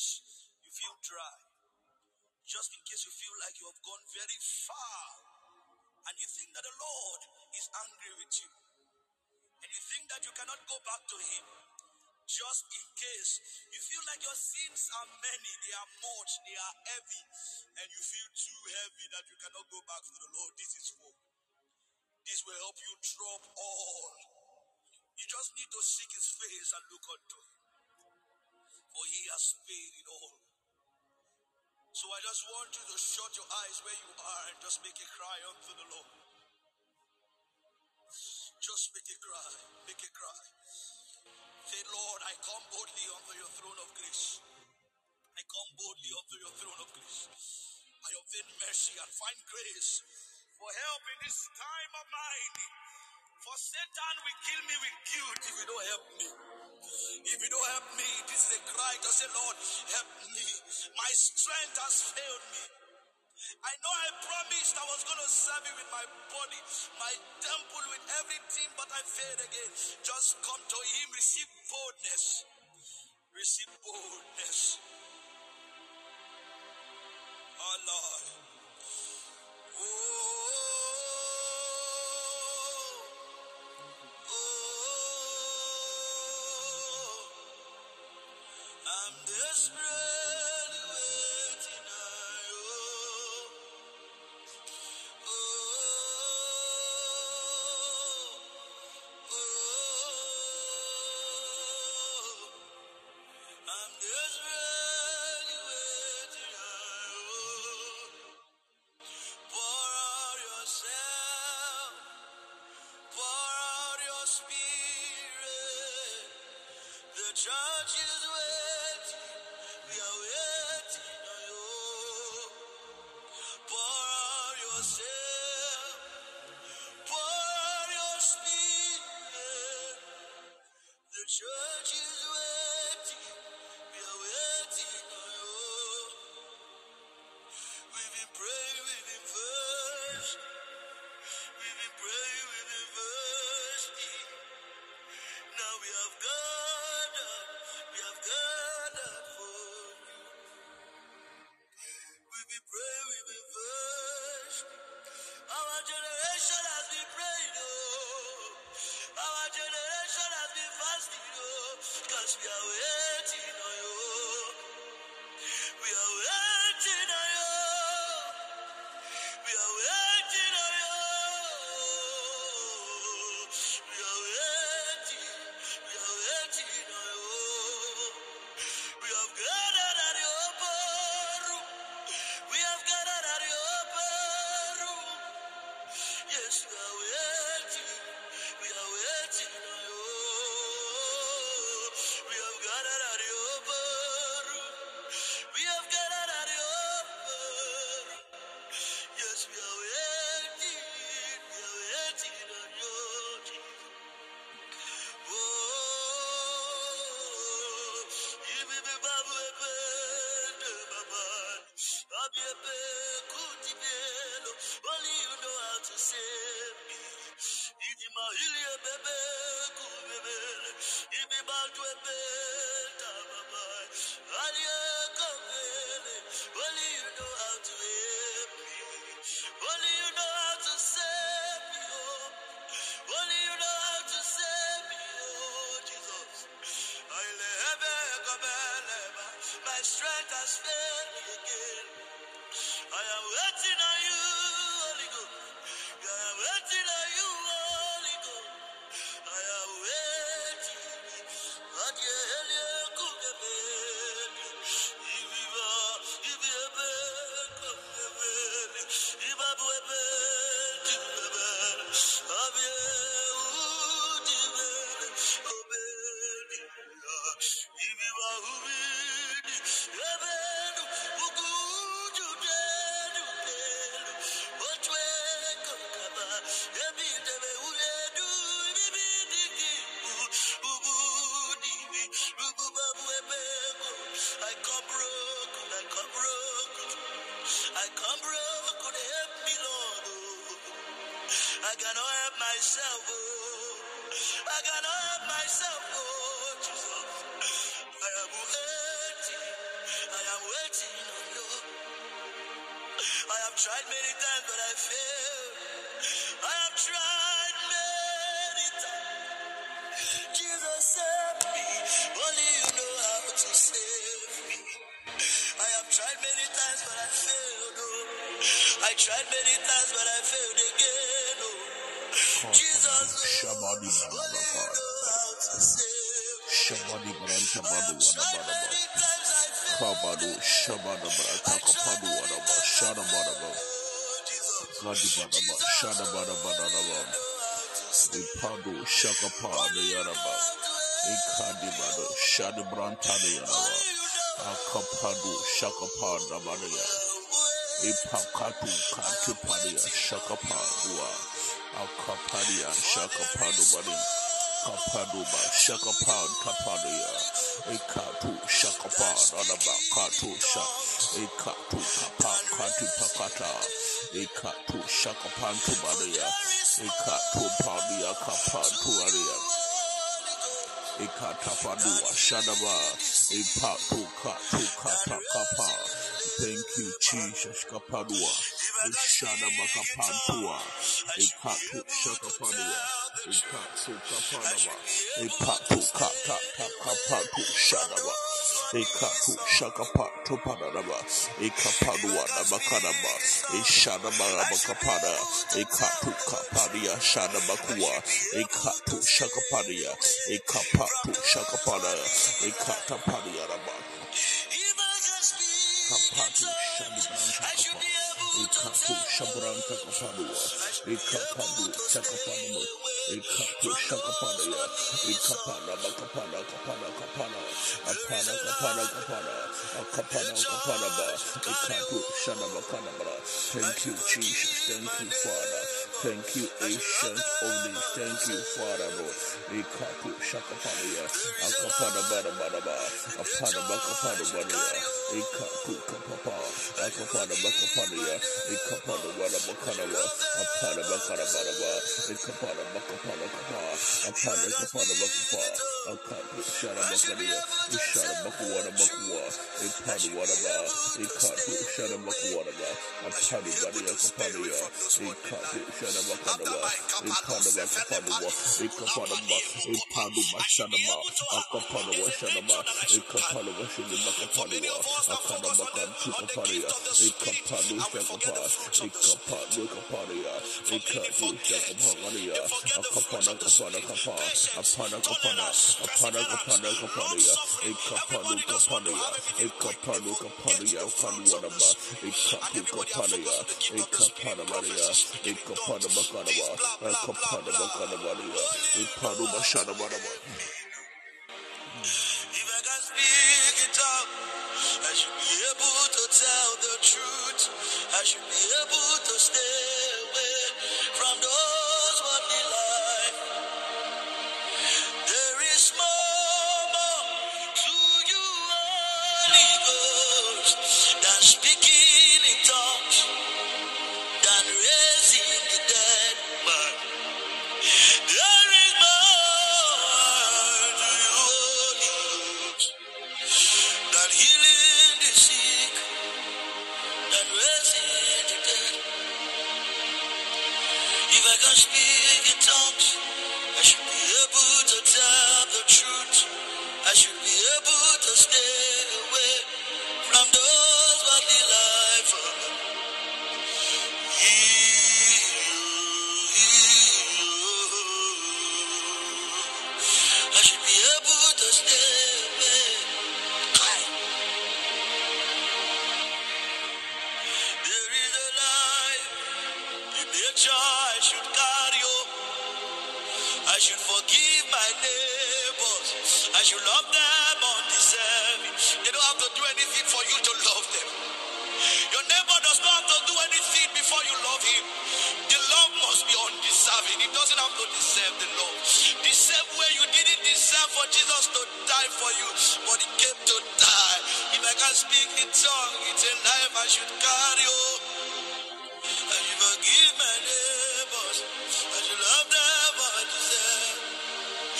case you feel dry, just in case you feel like you have gone very far, and you think that the Lord is angry with you, and you think that you cannot go back to Him, just in case you feel like your sins are many, they are much, they are heavy, and you feel too heavy that you cannot go back to the Lord, this is for. This will help you drop all. You just need to seek His face and look unto Him, for He has paid it all. So I just want you to shut your eyes where you are and just make a cry unto the Lord. Just make a cry, make a cry. Say, Lord, I come boldly unto your throne of grace. I come boldly unto your throne of grace. I obtain mercy and find grace for help in this time of mine. For Satan will kill me with guilt if you don't help me. If you don't help me, this is a cry to say, Lord, help me. My strength has failed me. I know I promised I was going to serve you with my body, my temple, with everything, but I failed again. Just come to Him, receive boldness. Receive boldness. Oh Lord. Oh. I cannot help myself, oh Jesus. I am hurting. tried many times, but I failed. I have tried many times. Jesus saved me. Only you know how to save me. I have tried many times, but I failed. Oh. I tried many times, but I failed again. Oh. Jesus saved me. Only you know how to save me. Shabadu, Shabada, Takapadu, Shada Badaba, Nadibadaba, Shada Badabadaba, the Padu, Shakapa, the Yaraba, the Kadibado, Shadabranta, the Yaraba, Akapadu, Shakapa, the Badaya, the Pakatu, Katipadia, Shakapa, Akapadia, Shakapadu, Badi. Kapaduba, Shakapan, Kapadia, a Katu, Shakapan, Adaba, Katusha, a Katu, Kapa, Katu, Pakata, a Katu, Shakapan, Tubadia, a Katu, Padia, Kapan, Tuaria, a Katapadua, Shadaba, a Patu, Katu, Kata, Kapa, thank you, Jesus, Kapadua. Shadaba Kapantua, a Patu Shakapadia, a Katsu Kapanaba, a Patu Kata Kapatu Shadaba, a Katu Shakapatu Panaba, a Kapadua Nabakanaba, a Shadaba Nabakapada, a Katu Kapadia Shadabakua, a Katu Shakapadia, a Kapatu Shakapada, a Katapadia Naba, Kapatu Shadaba. A Kapu Shabran Takapadua, a Kapadu Takapanamo, a Kapu Shakapadia, a Kapana Bakapana Kapana Kapana, a Pana Kapana Kapana, a Kapana Kapanaba, a Kapu Shadabakanabra. Thank you, Jesus, thank you, Father, thank you, Ancient of Days, thank you, Father, a Kapu Shakapadia, a Kapana Badabanaba, a Pana Bakapanabadia, a Kapu Kapapa, a Kapana Bakapadia. A couple of Wanabakanaba, a Panabakanabanaba, a Kapana Bakapanakapa, a Panakapanabakapa, a Kapu Shadabakania, a Shadabakuanabakua, a Paduanaba, a Kapu Shadabakuanaba, a Padibania Kapania, a Kapu Shadabakanaba, a Panabakapanua, a Kapanaba, a Paduma Shadama, a Kapanawa Shadama, a Kapanawa Shadabakapanua, a Kanabakan Tukapania, a Kapanu. A Kapadu Kapadia, a Katu Shakapadia, a Kapana Kapana Kapa, a Pana Kapana, a Pana Kapana Kapadia, a Kapadu Kapadia, a Kapadu Kapadia, Kanuanaba, a Kapu Kapadia, a Kapana Maria, a Kapana Makanaba, a Kapana Makanabadia, a Padu Mashanabanaba. If I can speak it up, I should be able to tell the truth. I should be able to stay away from those worldly life. There is more to you, Holy Ghost, than speaking in tongues, than raising the dead. But there is more to you, Holy Ghost, than healing the sick, than raising. If I can speak in tongues, I should be able to tell the truth. I should be able to stay away from those worldly life. I should be able to stay away. There is a life in nature. I should carry on. I should forgive my neighbors. I should love them undeserving. They don't have to do anything for you to love them. Your neighbor does not have to do anything before you love him. The love must be undeserving. It doesn't have to deserve the love. The same way you didn't deserve for Jesus to die for you, but he came to die. If I can speak in tongue, it's a life I should carry on. I should forgive my neighbors.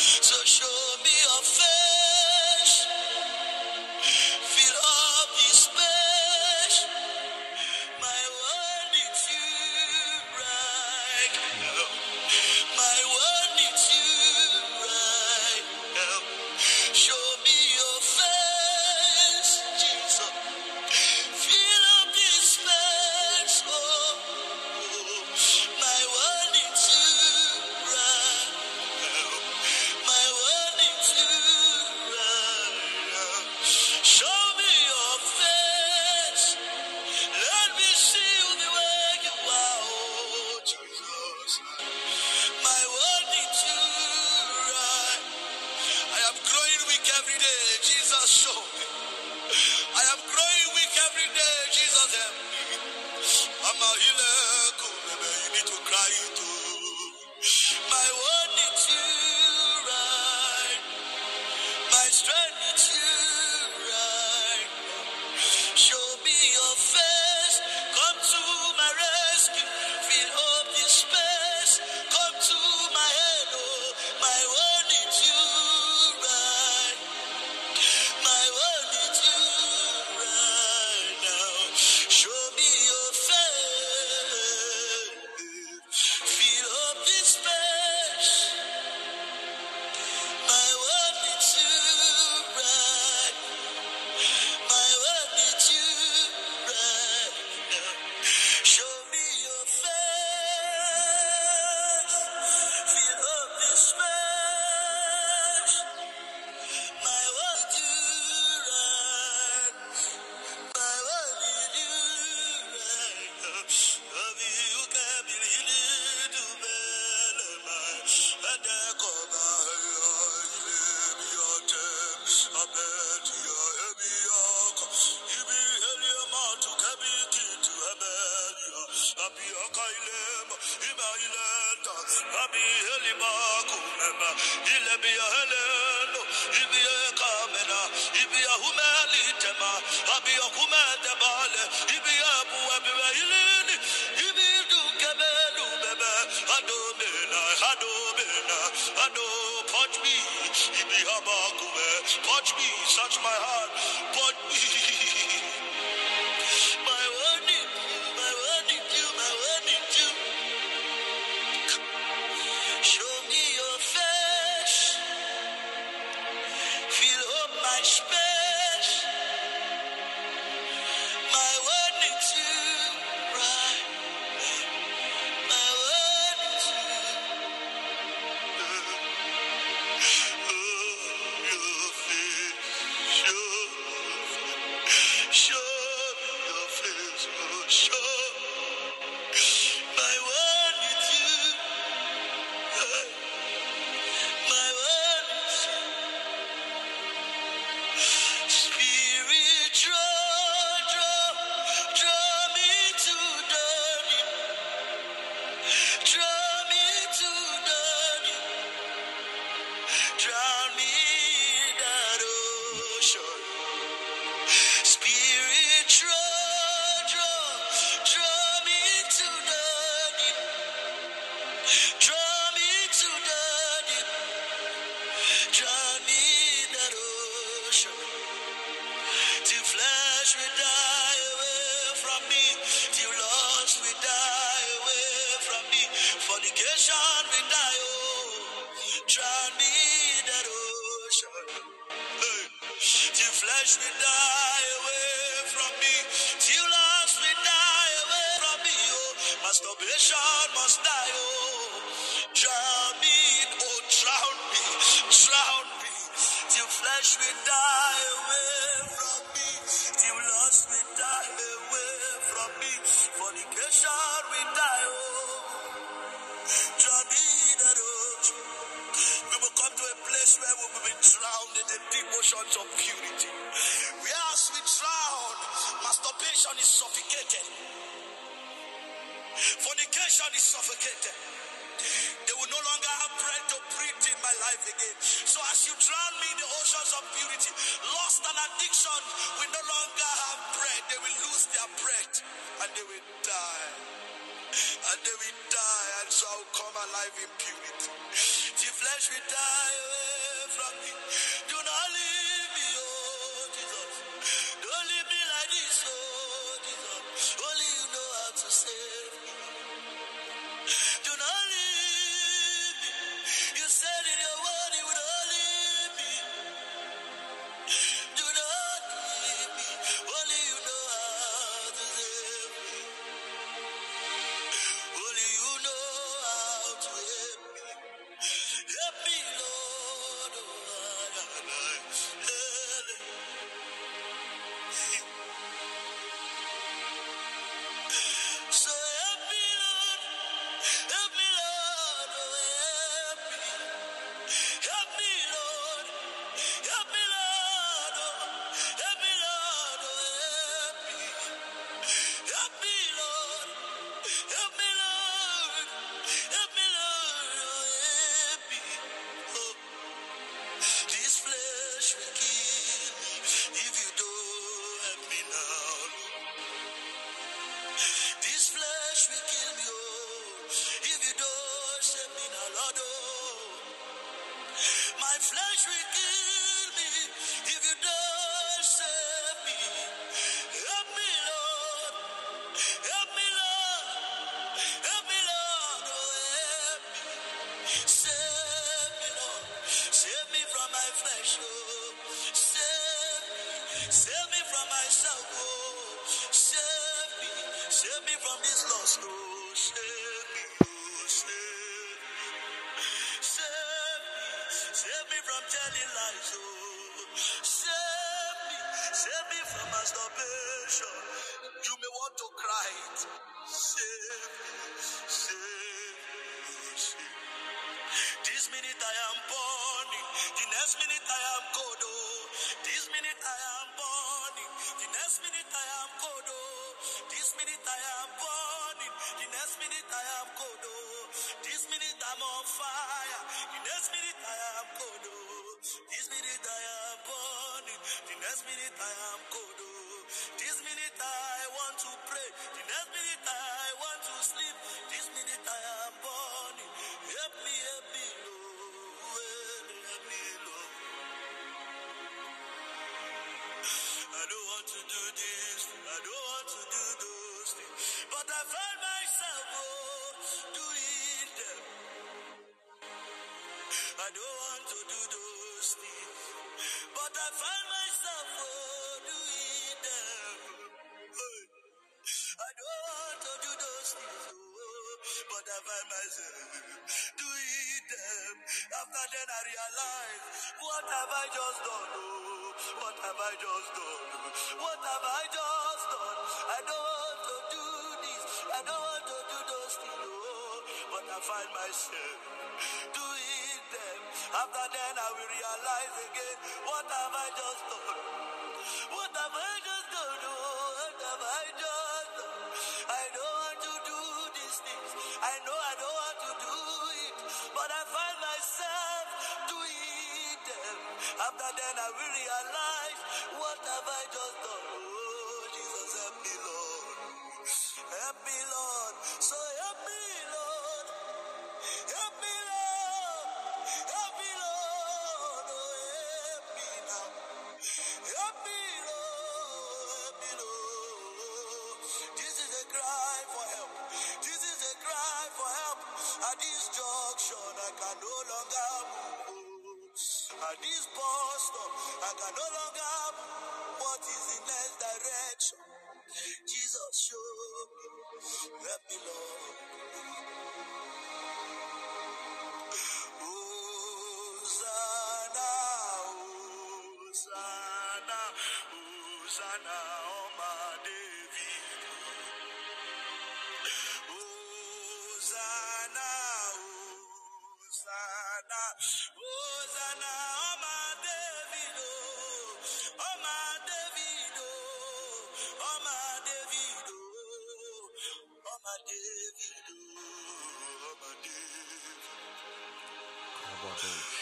So show me your face, fill up this space, my world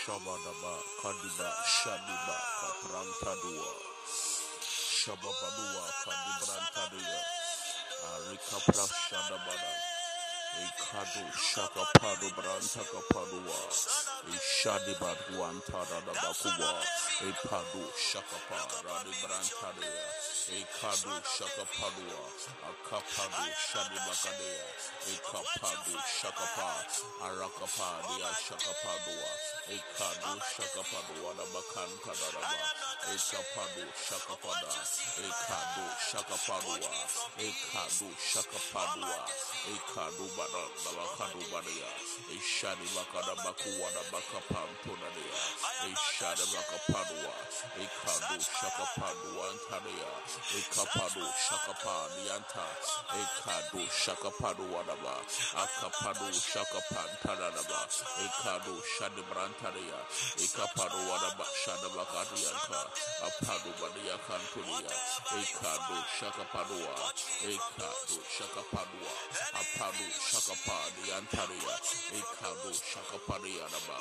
Shabadaba, Kadiba, Shadiba, Kaprantadua, Shababadua, Kadibrantadua, Arikapra Shadabada, Ikadu, Shakapadu, Brantakapadu, Ishadibat, Wantada, Bakua, Ikadu, Shakapa, Radibrantadua, Ikadu, Shakapadua, Akapadu, Shadibakadea, Ikapadu, Shakapa, Arakapadia, Shakapadua, Ekadu Shakapadua Bakanta Daraba, Ekapadu Shakapada, Ekadu Shakapadua, Ekadu Shakapadua, Ekadu Badakadu Badia, Eshadi Bakada Bakuada Bakapamponadia, Eshadi Bakapadua, Ekadu Shakapadua and Tadia, Ekapadu Shakapadianta, Ekadu Shakapadua Daba, Akapadu Shakapantanaba, Ekadu Shadibran. Eka paru wada ba shada ba kadiya ka Apadovania Cantonia, Ekado Shakapadua, Ekado Shakapadua, Apado Shakapadi Antaria, Ekado Shakapadianaba,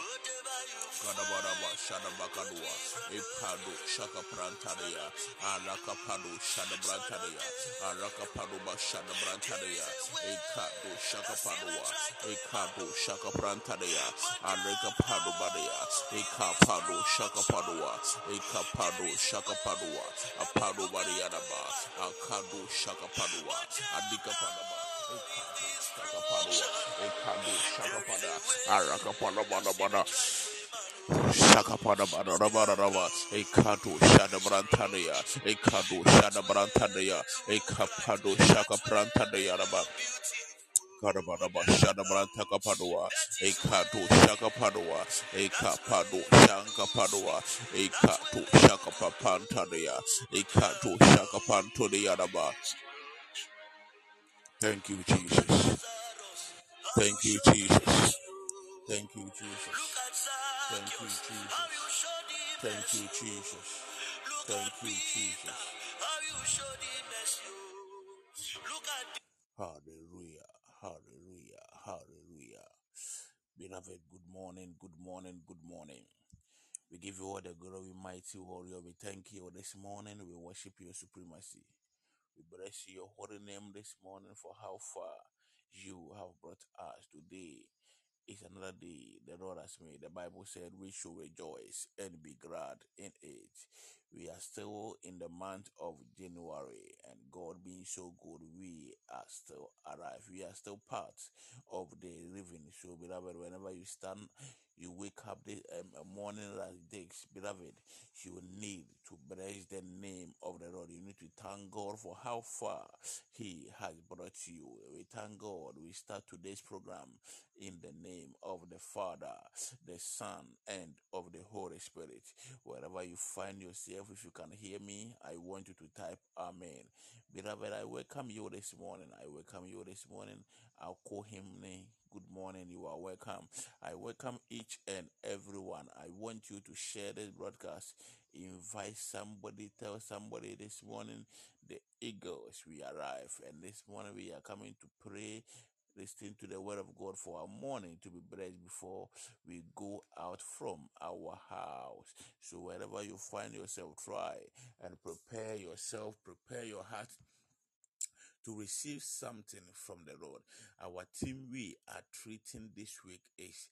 Kadabaraba Shadabakadua, Ekado Shakaprantaria, Arakapado Shadabrantaria, Arakapadoba Shadabrantaria, Ekado Shakapadua, Ekado Shakaprantaria, Arakapado Badia, Ekapado Shakapadua, Ekapado Shakapadua, Apado Bariadaba, Akado Shakapadua, Adikapadaba, Ekado Shakapadua, Ekado Shakapada, Arakapadabada. Shakapada Rabarava, a Kadu Shadabrantaria, a Kadu Shadabrantaria, a Kapado Shakaprantaria. Kadabaraba Shadabranta Capadua, a Kadu Shakapadua, a Kapado Shankapadua, a Kadu Shakapantaria, a Kadu Shakapantoria. Thank you, Jesus. Thank you, Jesus. Thank you, Jesus. Thank you, Jesus. Thank you, Jesus. Thank you, Jesus. Hallelujah. Hallelujah. Hallelujah. Beloved, good morning. Good morning. Good morning. We give you all the glory, mighty warrior. We thank you this morning. We worship your supremacy. We bless your holy name this morning for how far you have brought us today. It's another day the Lord has made. The Bible said we should rejoice and be glad in it. We are still in the month of January, and God being so good, we are still alive. We are still part of the living. So, beloved, whenever you stand, you wake up this morning like this, beloved, you need to bless the name of the Lord. You need to thank God for how far He has brought you. We thank God. We start today's program in the name of the Father, the Son, and of the Holy Spirit. Wherever you find yourself, if you can hear me, I want you to type Amen. Beloved, I welcome you this morning. I welcome you this morning. I'll call him name. Good morning, you are welcome. I welcome each and everyone. I want you to share this broadcast. Invite somebody, tell somebody this morning, the eagles we arrive. And this morning we are coming to pray, listen to the word of God for our morning to be blessed before we go out from our house. So wherever you find yourself, try and prepare yourself, prepare your heart to receive something from the Lord. Our theme we are treating this week is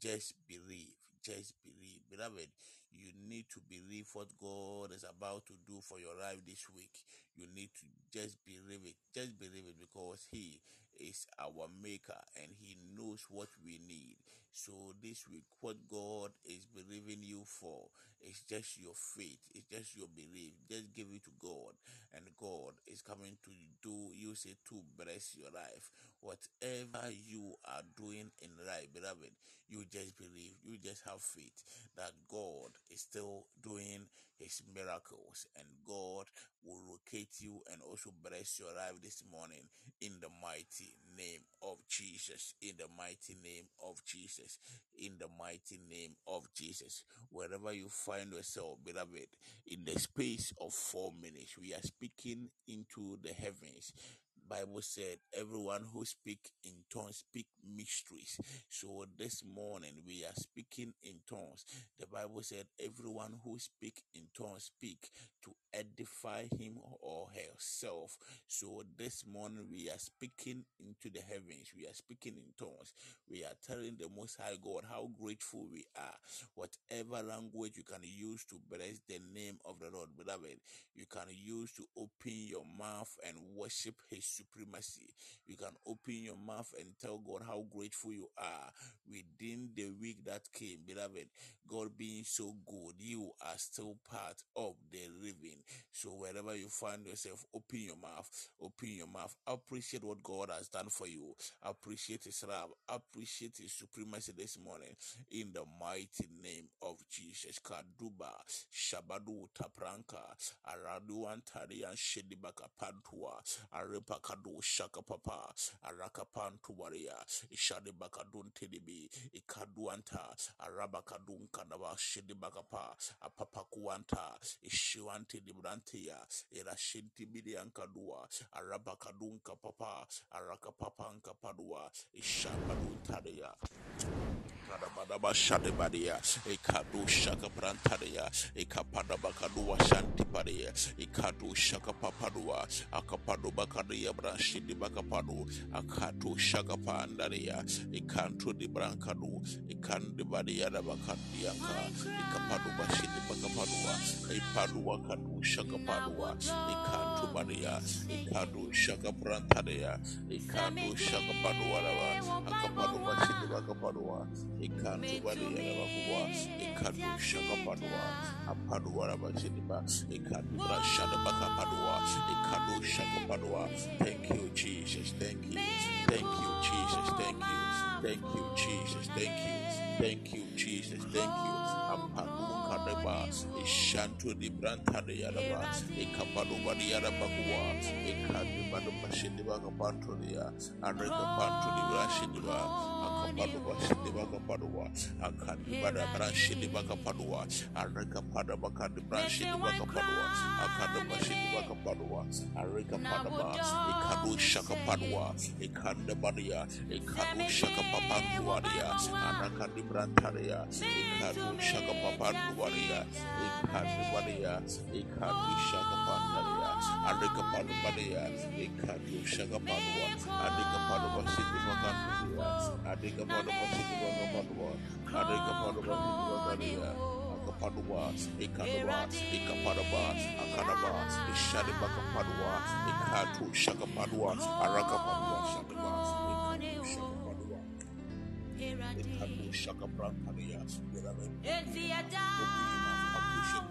just believe. Just believe. Beloved, you need to believe what God is about to do for your life this week. You need to just believe it. Just believe it, because He is our maker and He knows what we need. So this week, what God is believing you for, it's just your faith, it's just your belief. Just give it to God, and God is coming to do, you say, to bless your life. Whatever you are doing in life, beloved, you just believe, you just have faith that God is still doing His miracles, and God will locate you and also bless your life this morning in the mighty name of Jesus. In the mighty name of Jesus. In the mighty name of Jesus. Wherever you find yourself, beloved, in the space of 4 minutes, we are speaking into the heavens. Bible said, everyone who speaks in tongues speak mysteries. So this morning we are speaking in tongues. The Bible said, everyone who speaks in tongues speak to edify him or herself. So this morning we are speaking into the heavens. We are speaking in tongues. We are telling the Most High God how grateful we are. Whatever language you can use to bless the name of the Lord, beloved, you can use to open your mouth and worship His supremacy. You can open your mouth and tell God how grateful you are within the week that came, beloved. God being so good, you are still part of the living. So wherever you find yourself, open your mouth. Open your mouth. Appreciate what God has done for you. Appreciate His love. Appreciate His supremacy this morning in the mighty name of Jesus. Kaduba Shabadu Tapranka Aradu Antari and Shedibaka Pantua Arepa Kadu Shaka Papa, Arakapan Tuwaria, Ishadi Bakadun Tidibi, Ikaduanta, Arabakadun Kanaba Shidi Bakapa, Apapakuanta, Ishiwanti Dibrantia, Irashinti Bidian Kadua, Arabakadun Kapapa, Arakapapan Kapadua, Ishabadun Tadia. Badaba Shadebadia, a Kadu Shaka Brantaria, a Capadabacadua Santiparia, a Kadu Shaka Papadua, a Capado Bacaria Branchi di Bacapado, a Kadu Shaka Pandaria, a Cantu di Brancado, a Candibaria da Bacandiaca, a Capado Bashi di Bacapadua, a Padua Kadu Shaka Padua, a Cantu Baria, a Kadu Shaka Brantaria, a Kadu Shaka Padua, a Capado Bashi di Bacapadua. Thank you, Jesus. Thank you. Thank you, Jesus. Thank you. Thank you, Jesus. Thank you. Thank you, Jesus. Thank you. Ishantu di Brantari Araba, a Capadovani Arabagua, a Cadibadu Bashidibaga Pantoria, a Regapantu di Brashidiba, a Capadova Shidibaga Padua, a Cadibada Brashidibaga Padua, a Regapada Bacadi Brashidibaga Padua, a Cadabashidibaga Padua, a Regapadaba, a Cadu Shaka Padua, a Candabaria, a Cadu Shaka Papanduaria, a Racadi Brantaria, a Cadu Shaka Papanduaria. Ikadubadiya, ikadishagapandaria, adikapadubadiya, ikadishagapadwa, adikapadubasidimakandiya, adikapadubasidimakandiya, adikapadubasidimakandiya. Padua, a Cadua, a Capadaba, a Cadaba, a Shadibaka Padua, a Cadu Shaka Padua, a Rakapadua Shadibas. Shaka Brantaria, Open your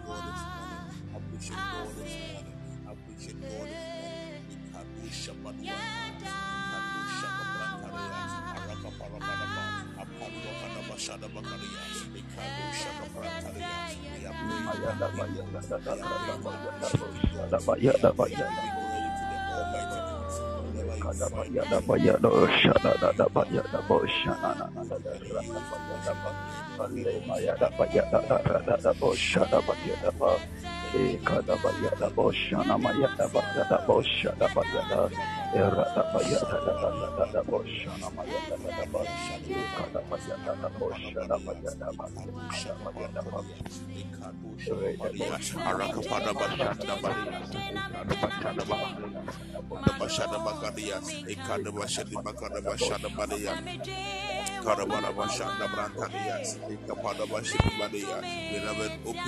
mouth.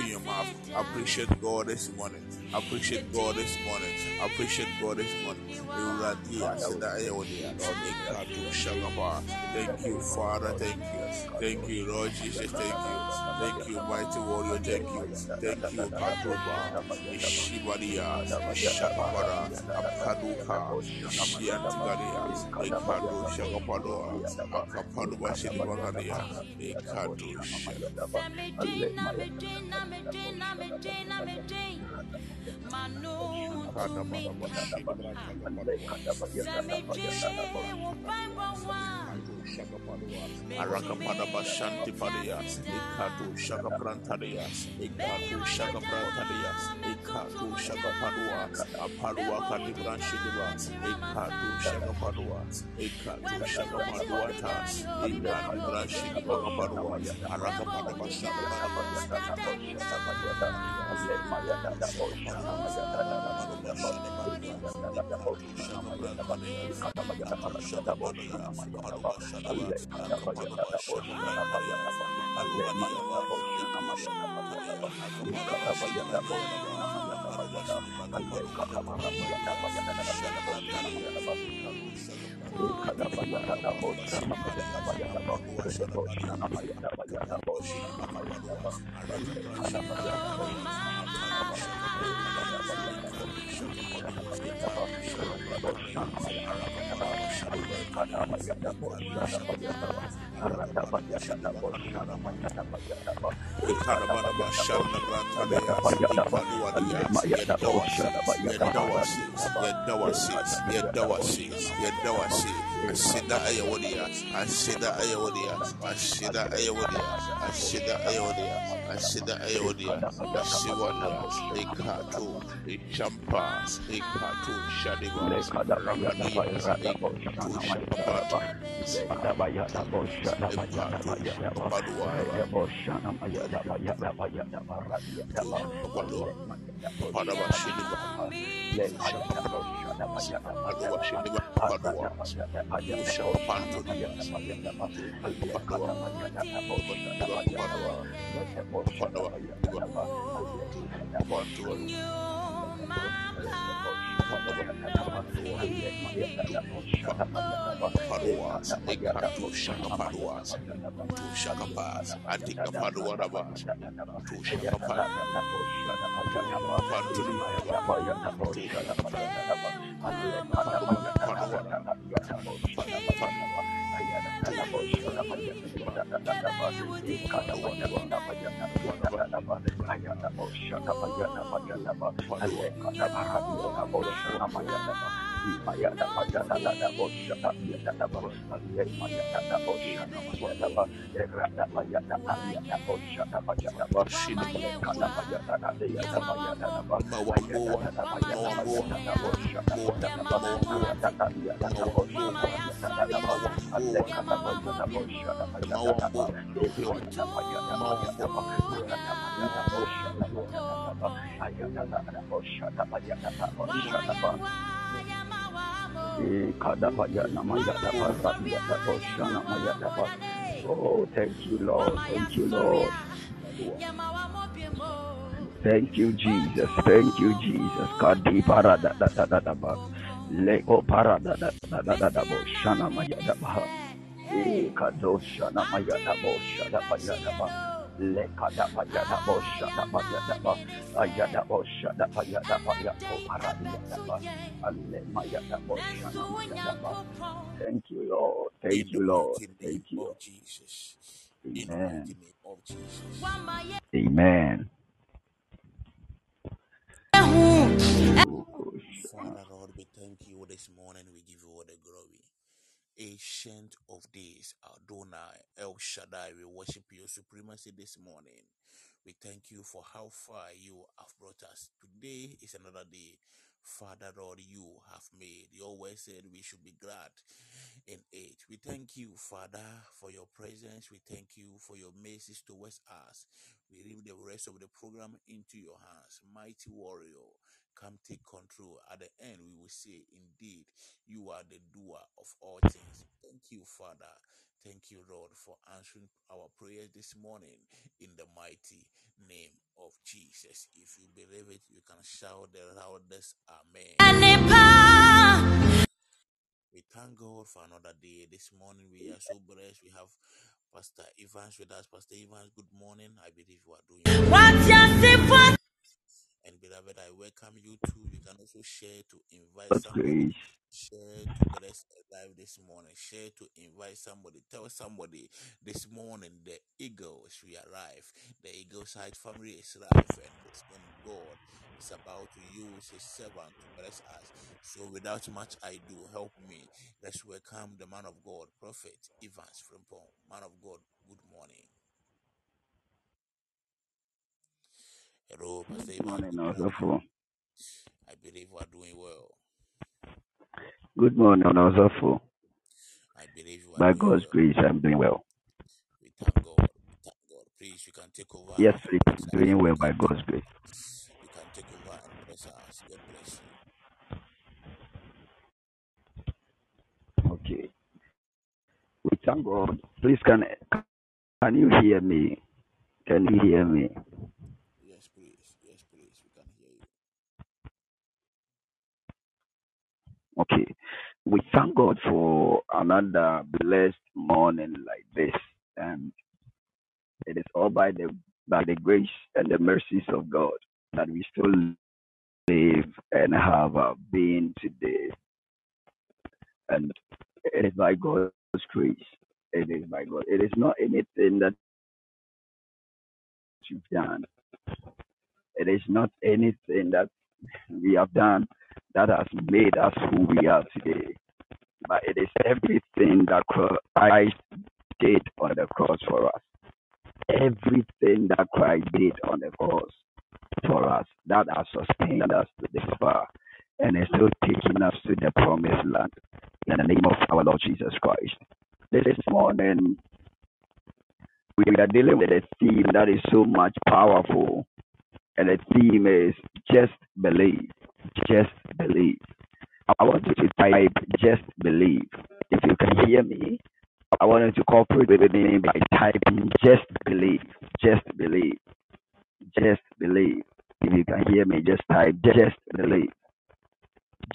Appreciate God this morning. Appreciate God this morning. Appreciate God this morning. Thank you, Father. Thank you. Thank you, Lord Jesus. Thank you. Thank you, mighty warrior. Thank you. Thank you, Patroba, Ishibaria, Ishakabara, Akaduka, Ishiantigaria, Ekadu Shakapadoa, Akapaduba Shilibagaria, Ekadu Shakapadoa. Arakapadaba Shantiparia, Ikatu Shaka Brantaria, Ikatu Shaka Brantaria, Ikatu Shaka Padua, Aparua Kadibran Shidiba, Ikatu Shaka Padua, Ikatu Shaka Paduata, Ikatu Shaka Padua, Arakapadaba Shaka I'm Oh, thank you, Lord. Thank you, Lord. Thank you, Jesus. Thank you, Jesus. Kadi para da da da da da ba, leko para da da da da da ba, shana maya da ba, kado shana maya da ba, shana maya da ba. Lekada payada bosha da payada ba ayada bosha da payada payada parada da ba alle mayada bosha da ba. Thank you, Lord. Thank you, Lord. Thank you, Jesus. Amen. Amen. Father Lord, we thank you this morning. We give you all the glory. Ancient of Days, Adonai, El Shaddai, we worship your supremacy this morning. We thank you for how far you have brought us. Today is another day, Father Lord, you have made. Your word said we should be glad in it. We thank you, Father, for your presence. We thank you for your mercies towards us. We leave the rest of the program into your hands. Mighty warrior, come take control. At the end, we will say, indeed, you are the doer of all things. Thank you, Father. Thank you, Lord, for answering our prayers this morning in the mighty name of Jesus. If you believe it, you can shout the loudest amen. We thank God for another day. This morning, we are so blessed. We have Pastor Evans with us. Pastor Evans, good morning. I believe you are doing well. And beloved, I welcome you too. You can also share to invite somebody. Share to bless life this morning. Share to invite somebody. Tell somebody this morning the eagles we arrive. The Eagleside family is live, and it's when God is about to use his servant to bless us. So without much ado, help me. Let's welcome the man of God, Prophet Evans Frimpon. Man of God, good morning. Hello, Pastor Evans. I believe you are doing well. Good morning, Honorable. I believe you are by God's grace, I'm doing well. We thank God. We thank God. Please, you can take over. Yes, it's doing well by God's grace. You can take over and bless us. God bless you. Okay. We thank God. Please, can you hear me? Can you hear me? Okay, we thank God for another blessed morning like this, and it is all by the grace and the mercies of God that we still live and have been today, and it is by God's grace it is by God. It is not anything that you've done. It is not anything that we have done that has made us who we are today. But it is everything that Christ did on the cross for us. Everything that Christ did on the cross for us, that has sustained us to this far and is still taking us to the promised land in the name of our Lord Jesus Christ. This morning, we are dealing with a theme that is so much powerful, and the theme is just believe, just believe. I want you to type just believe. If you can hear me, I want you to cooperate with me by typing just believe, just believe, just believe. If you can hear me, just type just believe,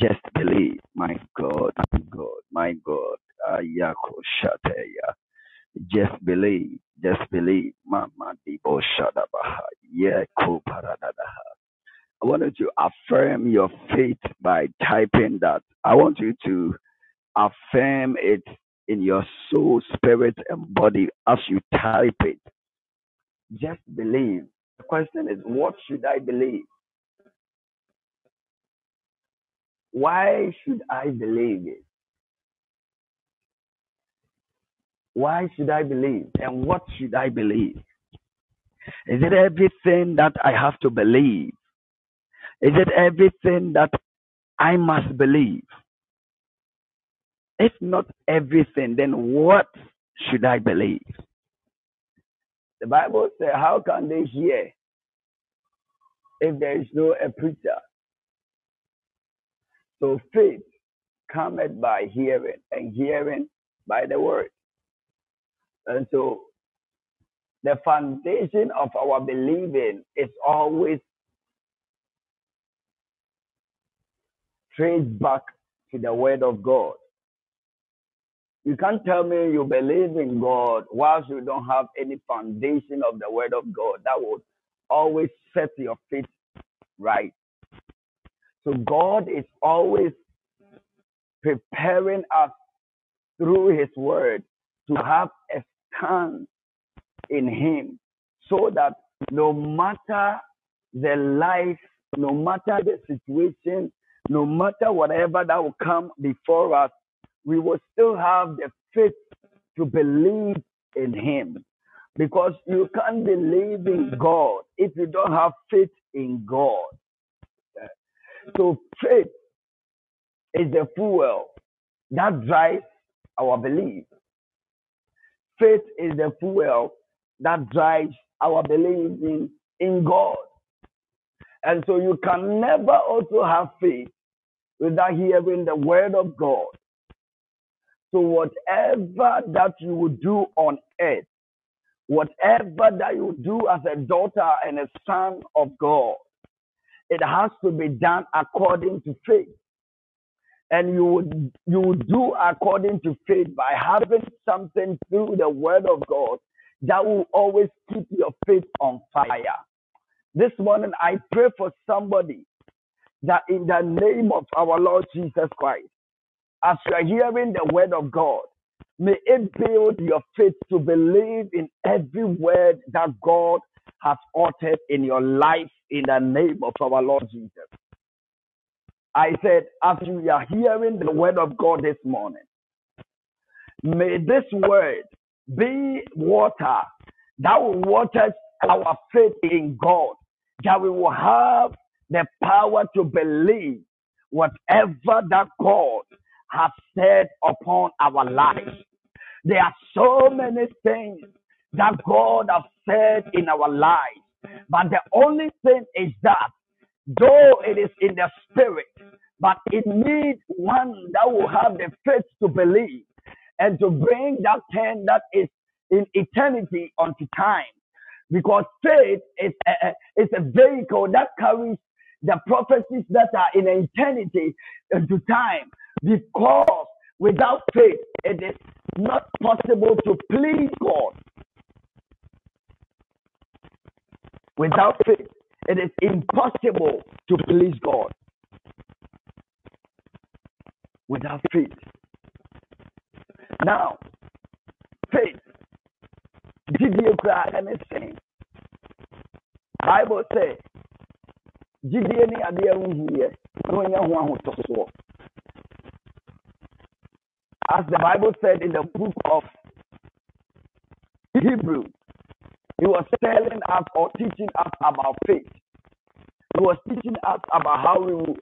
just believe. My God, my God, my God. Just believe, just believe. Mama Debo Shadabaha. Yeah, Ko Paradadaha. I wanted to affirm your faith by typing that. I want you to affirm it in your soul, spirit, and body as you type it. Just believe. The question is, what should I believe? Why should I believe it? Why should I believe? And what should I believe? Is it everything that I have to believe? Is it everything that I must believe? If not everything, then what should I believe? The Bible says, how can they hear if there is no a preacher? So faith cometh by hearing, and hearing by the word. And so the foundation of our believing is always traced back to the word of God. You can't tell me you believe in God whilst you don't have any foundation of the word of God. That would always set your faith right. So God is always preparing us through his word to have a stand in him, so that no matter the life, no matter the situation, no matter whatever that will come before us, we will still have the faith to believe in him. Because you can't believe in God if you don't have faith in God. So faith is the fuel that drives our belief. Faith is the fuel that drives our belief in God. And so you can never also have faith without hearing the word of God. So whatever that you will do on earth, whatever that you do as a daughter and a son of God, it has to be done according to faith. And you will do according to faith by having something through the word of God that will always keep your faith on fire. This morning, I pray for somebody that in the name of our Lord Jesus Christ, as you are hearing the word of God, may it build your faith to believe in every word that God has uttered in your life in the name of our Lord Jesus. I said, as you are hearing the word of God this morning, may this word be water that will water our faith in God, that we will have the power to believe whatever that God has said upon our lives. There are so many things that God has said in our lives, but the only thing is that though it is in the spirit, but it needs one that will have the faith to believe and to bring that thing that is in eternity onto time. Because faith is a vehicle that carries the prophecies that are in eternity into time. Because without faith, it is not possible to please God. Without faith, it is impossible to please God. Without faith. Now, faith. Gideon cried and is saying, Bible says, Gideon are there here. As the Bible said in the book of Hebrews, he was telling us or teaching us about faith. He was teaching us about how we will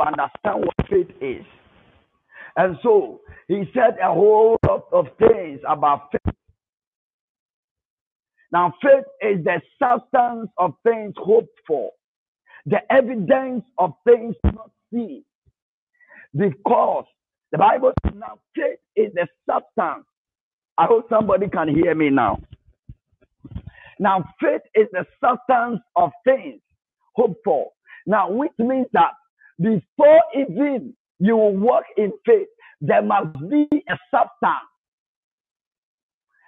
understand what faith is. And so he said a whole lot of things about faith. Now, faith is the substance of things hoped for, the evidence of things not seen. Because the Bible says now faith is the substance. I hope somebody can hear me now. Now, faith is the substance of things hoped for. Now, which means that before even you will walk in faith, there must be a substance.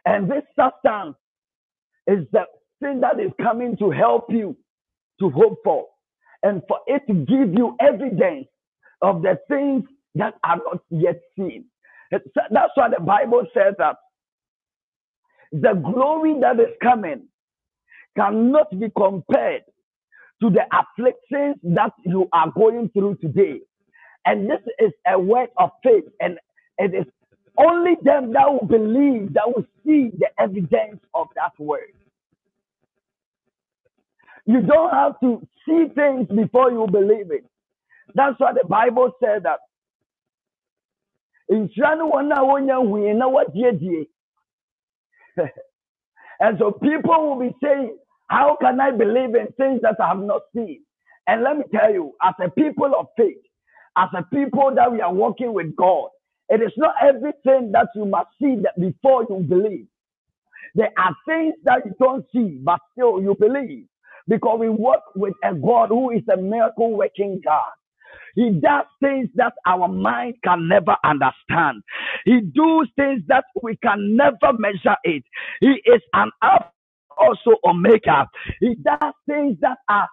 And this substance is the thing that is coming to help you to hope for, and for it to give you evidence of the things that are not yet seen. That's why the Bible says that the glory that is coming cannot be compared to the afflictions that you are going through today. And this is a word of faith, and it is only them that will believe, that will see the evidence of that word. You don't have to see things before you believe it. That's why the Bible said that in and so people will be saying, how can I believe in things that I have not seen? And let me tell you, as a people of faith, as a people that we are walking with God, it is not everything that you must see that before you believe. There are things that you don't see, but still you believe. Because we work with a God who is a miracle-working God. He does things that our mind can never understand. He does things that we can never measure it. He is an Alpha, also Omega. He does things that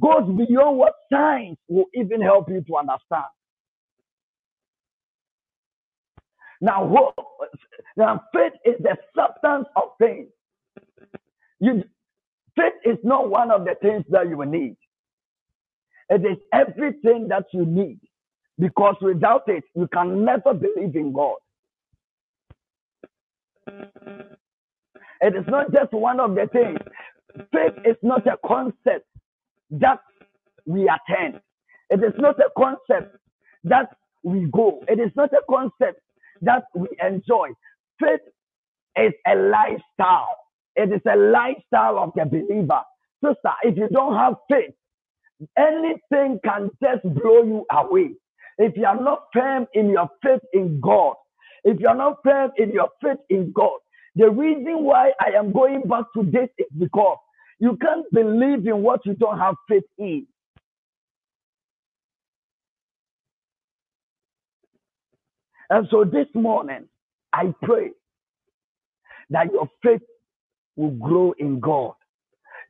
goes beyond what science will even help you to understand. Now, faith is the substance of things. Faith is not one of the things that you will need. It is everything that you need, because without it, you can never believe in God. It is not just one of the things. Faith is not a concept that we attend. It is not a concept that we go. It is not a concept that we enjoy. Faith is a lifestyle. It is a lifestyle of the believer. Sister, if you don't have faith, anything can just blow you away. If you are not firm in your faith in God, the reason why I am going back to this is because you can't believe in what you don't have faith in. And so this morning, I pray that your faith will grow in God,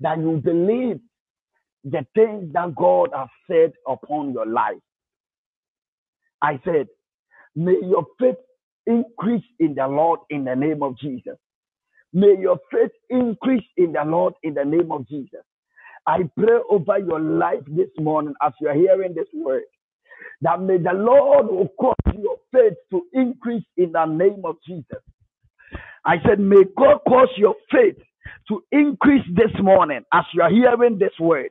that you believe the things that God has said upon your life. I said, may your faith increase in the Lord in the name of Jesus. May your faith increase in the Lord in the name of Jesus. I pray over your life this morning as you're hearing this word, that may the Lord will cause your faith to increase in the name of Jesus. I said, may God cause your faith to increase this morning as you are hearing this word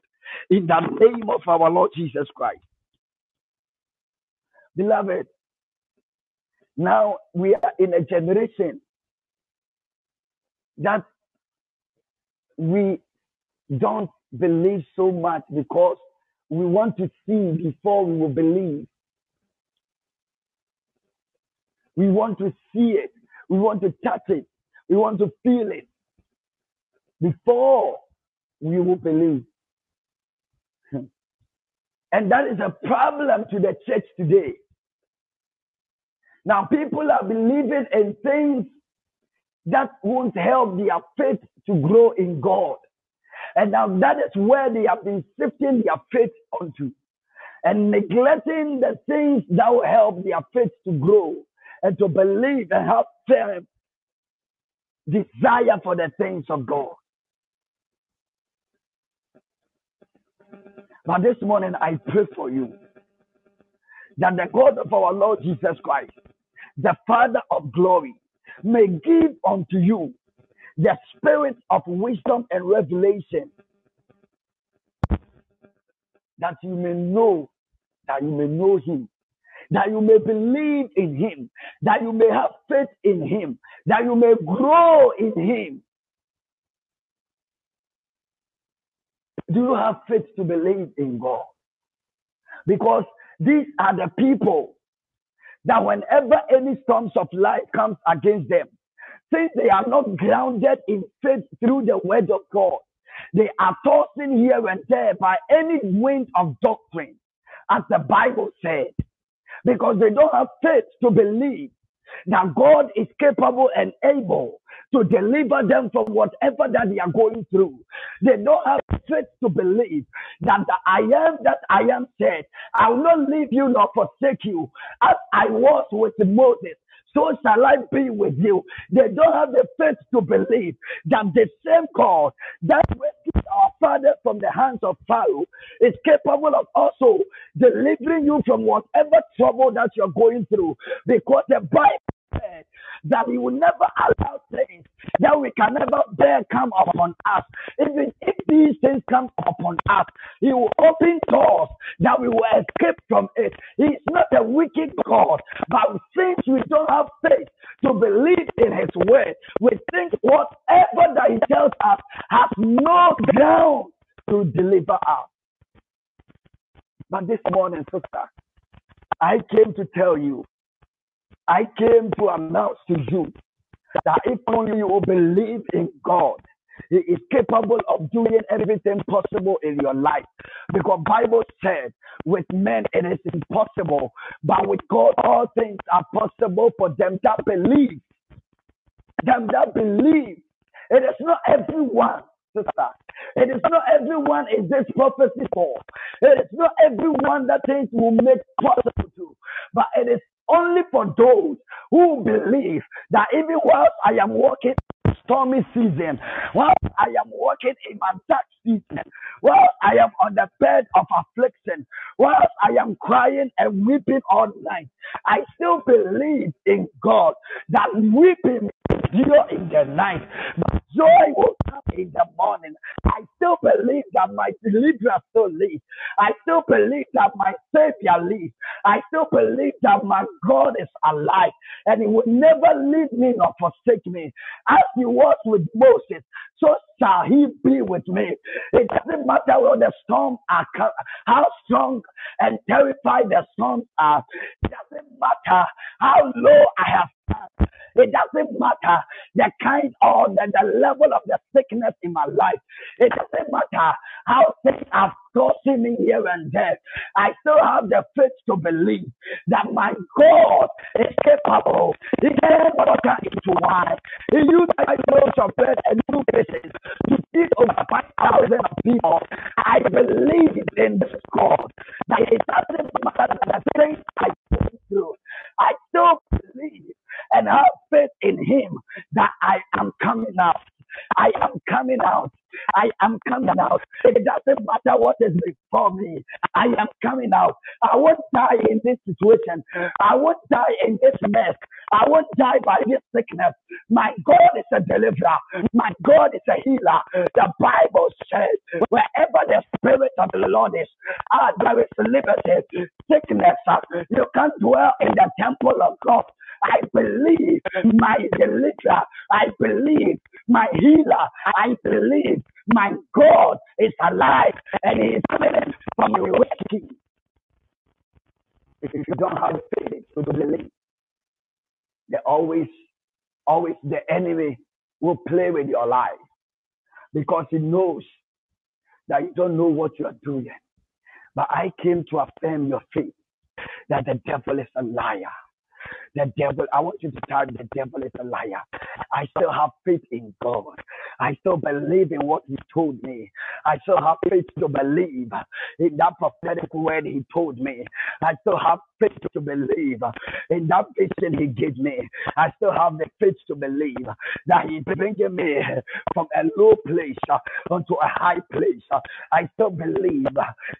in the name of our Lord Jesus Christ. Beloved, now we are in a generation that we don't believe so much because we want to see before we will believe. We want to see it. We want to touch it. We want to feel it before we will believe. And that is a problem to the church today. Now, people are believing in things that won't help their faith to grow in God. And now that is where they have been shifting their faith onto and neglecting the things that will help their faith to grow and to believe and have faith desire for the things of God. But this morning, I pray for you that the God of our Lord Jesus Christ, the Father of glory, may give unto you the spirit of wisdom and revelation, that you may know, that you may know him, that you may believe in him, that you may have faith in him, that you may grow in him. Do you have faith to believe in God? Because these are the people that whenever any storms of life comes against them, since they are not grounded in faith through the word of God, they are tossed here and there by any wind of doctrine, as the Bible said, because they don't have faith to believe that God is capable and able to deliver them from whatever that they are going through. They don't have faith to believe that the I am that I am said, I will not leave you nor forsake you. As I was with Moses, so shall I be with you. They don't have the faith to believe that the same God that rescued our father from the hands of Pharaoh is capable of also delivering you from whatever trouble that you're going through. Because the Bible said that he will never allow things that we can never bear come upon us. Even if these things come upon us, he will open doors that we will escape from it. He is not a wicked God, but since we don't have faith to believe in his word, we think whatever that he tells us has no ground to deliver us. But this morning, sister, I came to tell you, I came to announce to you that if only you will believe in God, he is capable of doing everything possible in your life. Because Bible said, with men it is impossible, but with God all things are possible for them that believe. Them that believe. It is not everyone, sister. It is not everyone is this prophecy for. It is not everyone that things will make possible to. But it is only for those who believe that even whilst I am walking in stormy season, whilst I am walking in my dark season, whilst I am on the bed of affliction, whilst I am crying and weeping all night, I still believe in God that weeping is here in the night, but joy will come in the morning. I still believe that my deliverer still lives. I still believe that my Savior lives. I still believe that my God is alive and he will never leave me nor forsake me. As he was with Moses, so shall he be with me. It doesn't matter what the storms are, how strong and terrified the storms are. It doesn't matter how low I have come. It doesn't matter the kind or the level of the sickness in my life. It doesn't matter how things are tossing me here and there. I still have the faith to believe that my God is capable. He turned water into wine. He used 5 loaves of bread and 2 fishes to feed over 5,000 people. I believe in this God. That it doesn't matter the things I go through. I still believe and have faith in him that I am coming out. I am coming out. I am coming out. It doesn't matter what is before me. I am coming out. I won't die in this situation. I won't die in this mess. I won't die by this sickness. My God is a deliverer. My God is a healer. The Bible says, wherever the Spirit of the Lord is, there is liberty, sickness. You can't dwell in the temple of God. I believe my deliverer. I believe my healer. I believe my God is alive and he is coming from your rescue. If you don't have faith to believe, always the enemy will play with your life because he knows that you don't know what you are doing. But I came to affirm your faith that the devil is a liar. The devil, I want you to tell the devil is a liar. I still have faith in God. I still believe in what he told me. I still have faith to believe in that prophetic word he told me. I still have faith to believe in that vision he gave me. I still have the faith to believe that he's bringing me from a low place onto a high place. I still believe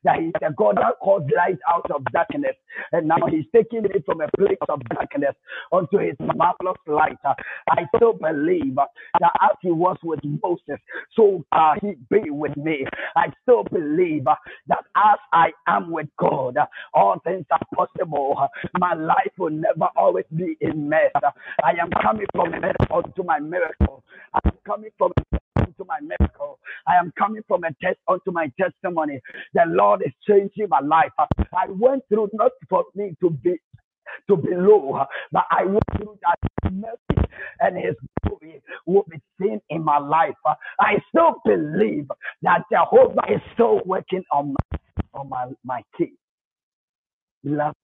that he's the God that calls light out of darkness, and now he's taking me from a place of darkness onto his marvelous light. I still believe that as he was with Moses, so he be with me. I still believe that as I am with God, all things are possible. My life will never always be in mess. I am coming from mess onto my miracle. I'm coming from to my miracle. I am coming from a test onto my testimony. The Lord is changing my life. I went through not for me to be low, but I went through that mercy and his glory will be seen in my life. I still believe that Jehovah is still working on my case. Beloved,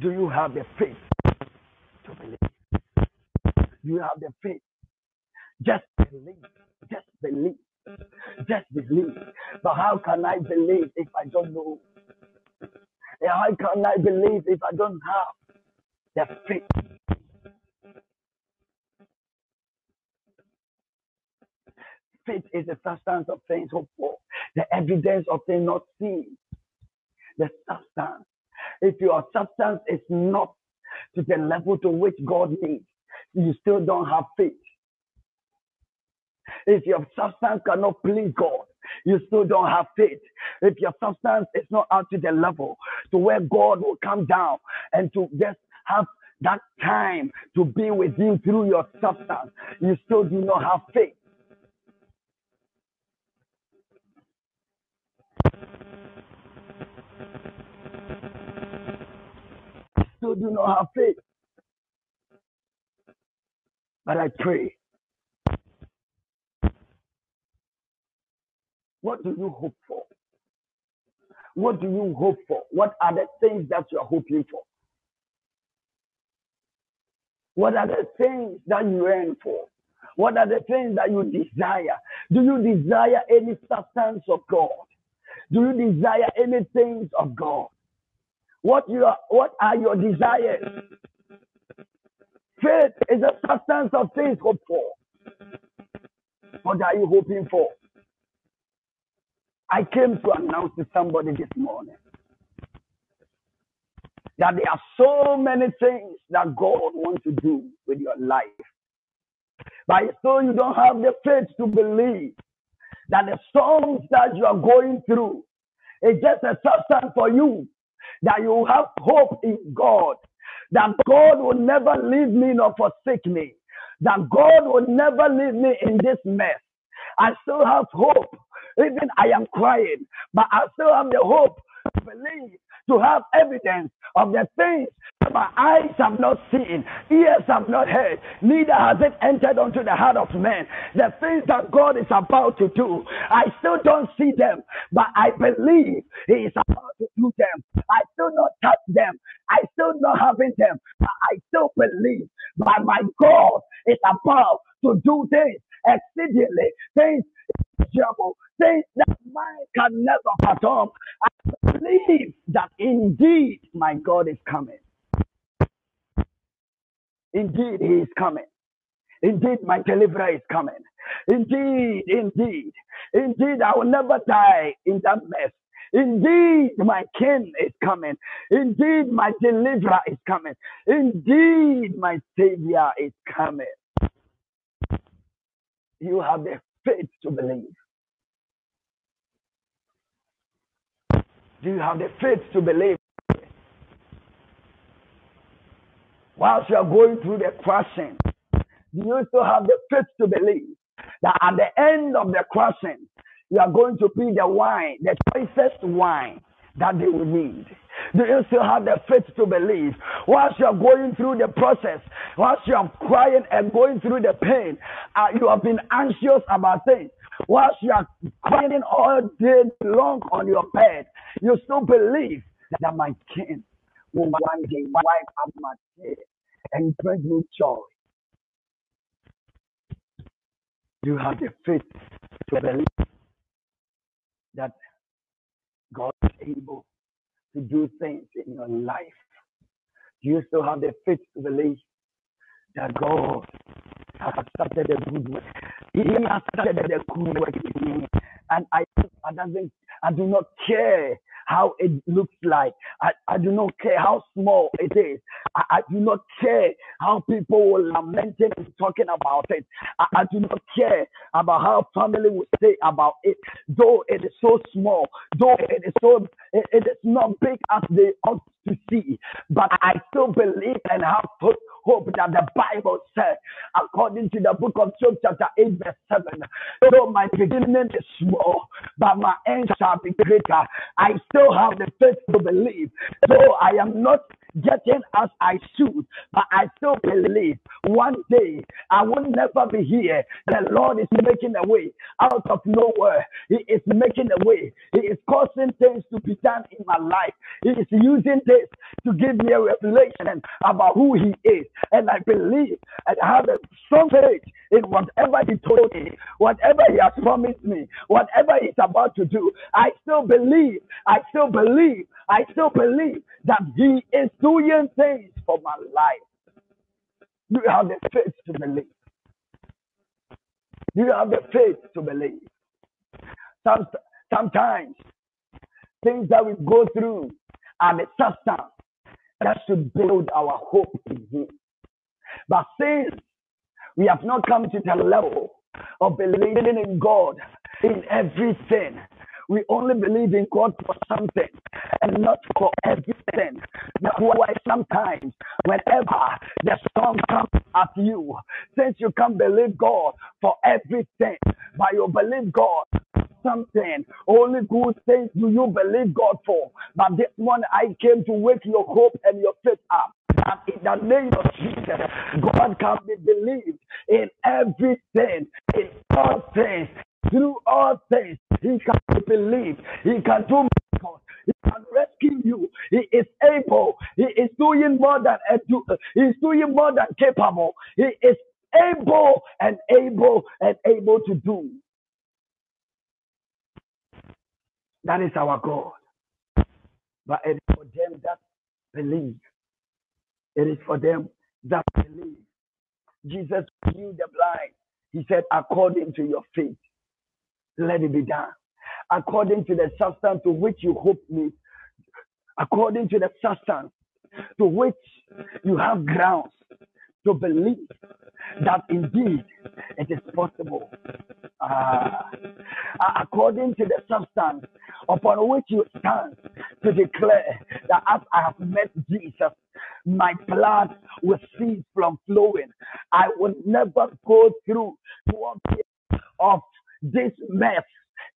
do you have the faith to believe? Do you have the faith? Just believe. Just believe. Just believe. But how can I believe if I don't know? How can I believe if I don't have the faith? Faith is the substance of things hoped for, the evidence of things not seen. The substance. If your substance is not to the level to which God needs, you still don't have faith. If your substance cannot please God, you still don't have faith. If your substance is not up to the level to where God will come down and to just have that time to be with him through your substance, you still do not have faith. You still do not have faith. But I pray. What do you hope for? What do you hope for? What are the things that you are hoping for? What are the things that you yearn for? What are the things that you desire? Do you desire any substance of God? Do you desire any things of God? What are your desires? Faith is a substance of things hoped for. What are you hoping for? I came to announce to somebody this morning that there are so many things that God wants to do with your life, but still you don't have the faith to believe that the storms that you are going through is just a substance for you, that you have hope in God, that God will never leave me nor forsake me, that God will never leave me in this mess. I still have hope. Even I am crying, but I still have the hope to believe, to have evidence of the things that my eyes have not seen, ears have not heard, neither has it entered unto the heart of man. The things that God is about to do, I still don't see them, but I believe he is about to do them. I still not touch them. I still not having them, but I still believe that my God is about to do things exceedingly, things trouble, things that man can never fathom. I believe that indeed my God is coming. Indeed he is coming. Indeed my deliverer is coming. Indeed, indeed, indeed I will never die in that mess. Indeed my king is coming. Indeed my deliverer is coming. Indeed my savior is coming. You have the faith to believe. Do you have the faith to believe? Whilst you are going through the crushing, do you still have the faith to believe that at the end of the crushing, you are going to be the wine, the choicest wine that they will need? Do you still have the faith to believe? Whilst you are going through the process, whilst you are crying and going through the pain, you have been anxious about things, whilst you are crying all day long on your bed, you still believe that my king will one day wipe up my tears and bring me joy. You have the faith to believe that God is able to do things in your life. You still have the faith to believe that God has started a good work. He has started a good work in me, and I do not care how it looks like. I do not care how small it is. I do not care how people will lament it and talking about it. I do not care about how family will say about it. Though it is so small, though it is so, it is not big as they ought to see. But I still believe and have hope that the Bible said, according to the book of Job chapter 8 verse 7, though my beginning is small, but my end shall be greater. I still have the faith to believe, though I am not getting as I should, but I still believe one day I will never be here. The Lord is making a way out of nowhere. He is making a way. He is causing things to be done in my life. He is using this to give me a revelation about who He is. And I believe and have a strong faith in whatever He told me, whatever He has promised me, whatever He's about to do. I still believe. I still believe. I still believe that He is doing things for my life. You have the faith to believe. You have the faith to believe. Sometimes things that we go through are the substance that should build our hope in Him. But since we have not come to the level of believing in God in everything, we only believe in God for something and not for everything. That's why sometimes, whenever the storm comes at you, since you can't believe God for everything, but you believe God something, only good things do you believe God for. But this morning I came to wake your hope and your faith up. And in the name of Jesus, God can be believed in everything, in all things. Through all things, He can believe. He can do miracles. He can rescue you. He is able. He is doing more than capable. He is able and able to do. That is our God. But it is for them that believe. It is for them that believe. Jesus healed the blind. He said, according to your faith, let it be done. According to the substance to which you hope me, according to the substance to which you have grounds to believe that indeed it is possible. According to the substance upon which you stand to declare that as I have met Jesus, my blood will cease from flowing. I will never go through one year of this mess.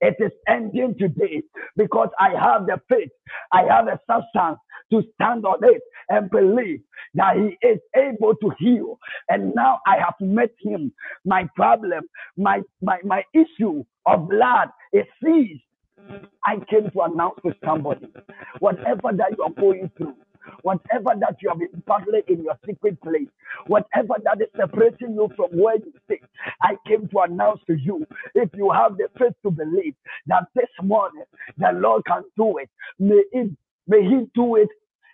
It is ending today because I have the faith. I have a substance to stand on it and believe that He is able to heal. And now I have met Him. My problem, my issue of blood is ceased. I came to announce to somebody, whatever that you are going through, whatever that you have been battling in your secret place, whatever that is separating you from where you stay, I came to announce to you, if you have the faith to believe that this morning the Lord can do it, may He do it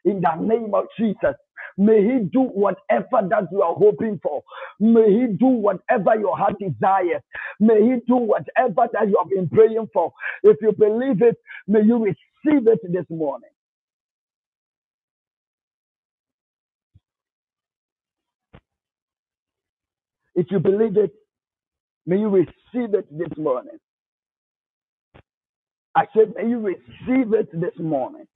in the name of Jesus. May He do whatever that you are hoping for. May He do whatever your heart desires. May He do whatever that you have been praying for. If you believe it, may you receive it this morning. If you believe it, may you receive it this morning. I said, may you receive it this morning.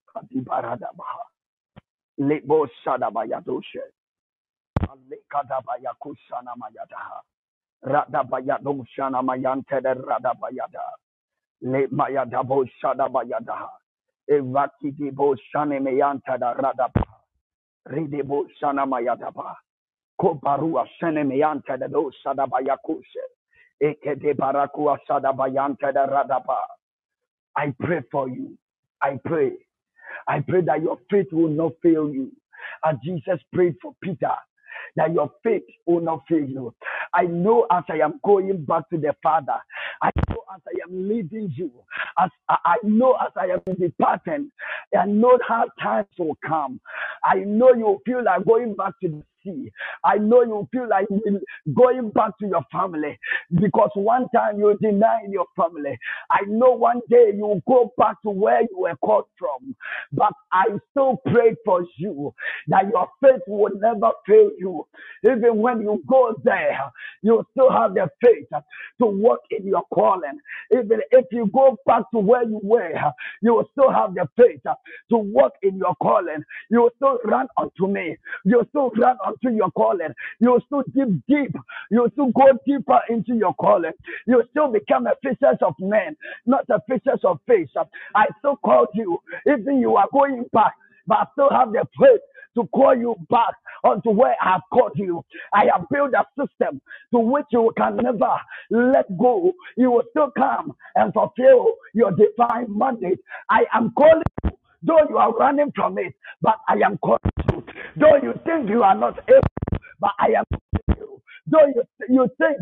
Kobarua shene meyanta da do sadabayakushe. Ekede barakua sadabayanta da radaba. I pray for you. I pray. I pray that your faith will not fail you. As Jesus prayed for Peter, that your faith will not fail you. I know as I am going back to the Father, I know as I am leading you, as I know as I am departing, I know how times will come. I know you feel like going back to the sea. I know you feel like going back to your family, because one time you denied your family. I know one day you will go back to where you were called from. But I still pray for you that your faith will never fail you. Even when you go there, you still have the faith to walk in your calling. Even if you go back to where you were, you will still have the faith to walk in your calling. You will still run unto me. You will still run unto your calling. You will still dig deep. You will still go deeper into your calling. You will still become a fisher of men, not a fisher of fish. I still called you. Even you are going back, but I still have the faith to call you back onto where I have called you. I have built a system to which you can never let go. You will still come and fulfill your divine mandate. I am calling you, though you are running from it, but I am calling you. Though you think you are not able, but I am calling you. Though you think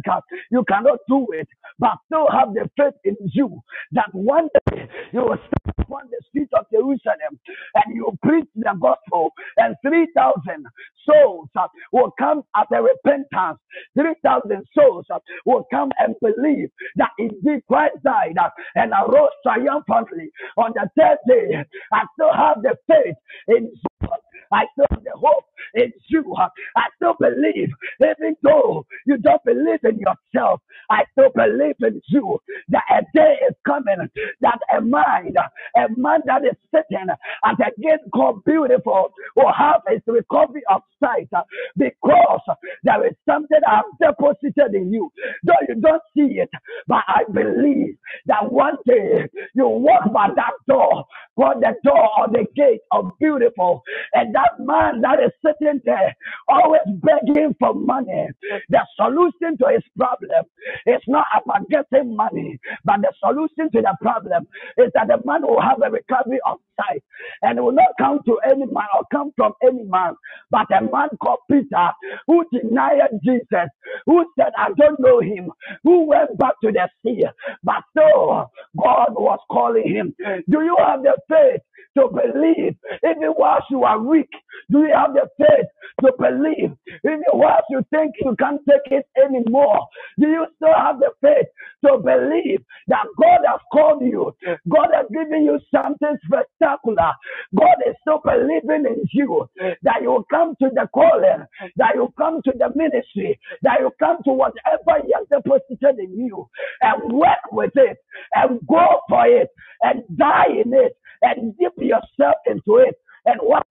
you cannot do it, but still have the faith in you that one day you will stand upon the streets of Jerusalem and you preach the gospel, and 3,000 souls will come at the repentance. 3,000 souls will come and believe that indeed Christ died and arose triumphantly on the third day. I still have the faith in you. I still have the hope in you. I still believe, even though you don't believe in yourself, I still believe in you that a day is coming that a man that is sitting at a gate called Beautiful will have his recovery of sight, because there is something I have deposited in you. Though you don't see it, but I believe that one day you walk by that door, called the door or the gate of Beautiful, and that man that is sitting there always begging for money. The solution to his problem is not about getting money, but the solution to the problem is that the man will have a recovery of sight, and will not come to any man or come from any man, but a man called Peter, who denied Jesus, who said, I don't know him, who went back to the sea, but so God was calling him. Do you have the faith to believe even whilst you are weak? Do you have the faith to believe even whilst you think you can't take it anymore? Do you still have the faith to believe that God has called you? God has given you something spectacular. God is still believing in you that you will come to the calling, that you come to the ministry, that you come to whatever He has deposited in you, and work with it and go for it and die in it and dip yourself into it, and what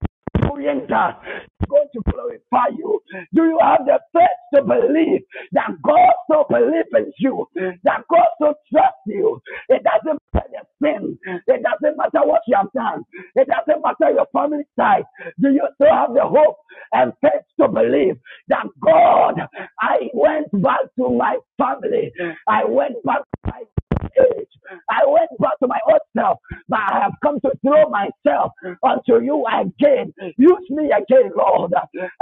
Orienta is going to glorify you. Do you have the faith to believe that God so believes in you, that God so trusts you? It doesn't matter the sin, it doesn't matter what you have done, it doesn't matter your family side. Do you still have the hope and faith to believe that God, I went back to my family, I went back to my age. I went back to my old self, but I have come to throw myself unto you again. Use me again, Lord.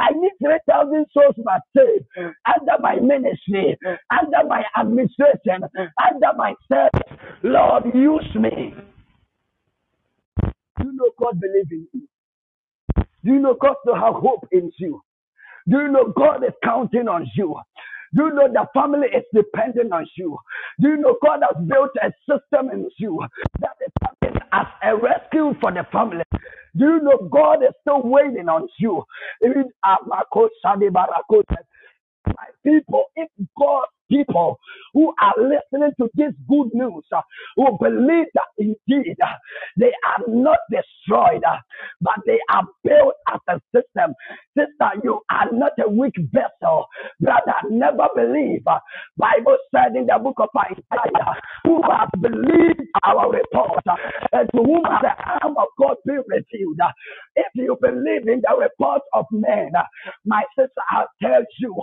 I need 3,000 souls my saved under my ministry, under my administration, under my service. Lord, use me. Do you know God believes in you? Do you know God still have hope in you? Do you know God is counting on you? Do you know the family is dependent on you? Do you know God has built a system in you that is acting as a rescue for the family? Do you know God is still waiting on you? My people, if God's people who are listening to this good news who believe that indeed they are not destroyed, but they are built as a system. Sister, you are not a weak vessel. Brother, never believe. Bible said in the book of Isaiah, who have believed our report, and to whom the arm of God be revealed. If you believe in the report of men, my sister, I tell you,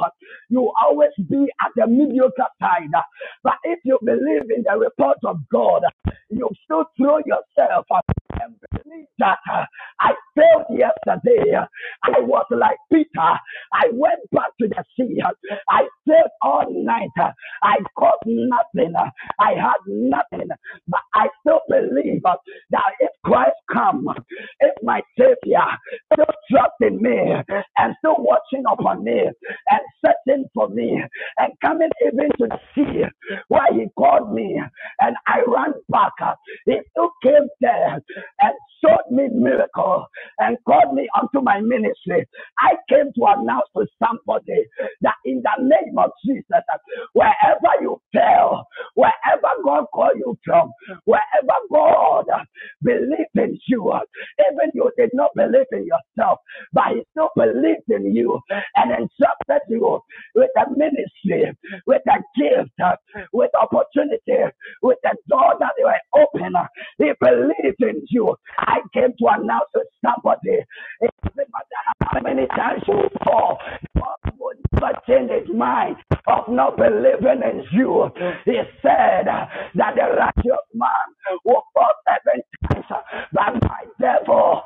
you always be at the mediocre side. But if you believe in the report of God, you still throw yourself and believe that I failed yesterday. I was like Peter. I went back to the sea. I failed all night. I caught nothing. I had nothing. But I still believe that if Christ comes, if my Savior still trusts in me and still watching upon me and searching for me and coming even to the sea where he called me and I ran back, he still came there and showed me miracle and called me unto my ministry. I came to announce to somebody that in the name of Jesus, wherever you fell, wherever God called you from, wherever God believed in you, even you did not believe in yourself, but he still believed in you and entrusted you with a ministry, with a gift, with opportunity, with a door that they were open. He believed in you. I came to announce to somebody, it doesn't matter how many times you fall, God would never change his mind of not believing in you. He said that the righteous man will fall 7 times, but my devil,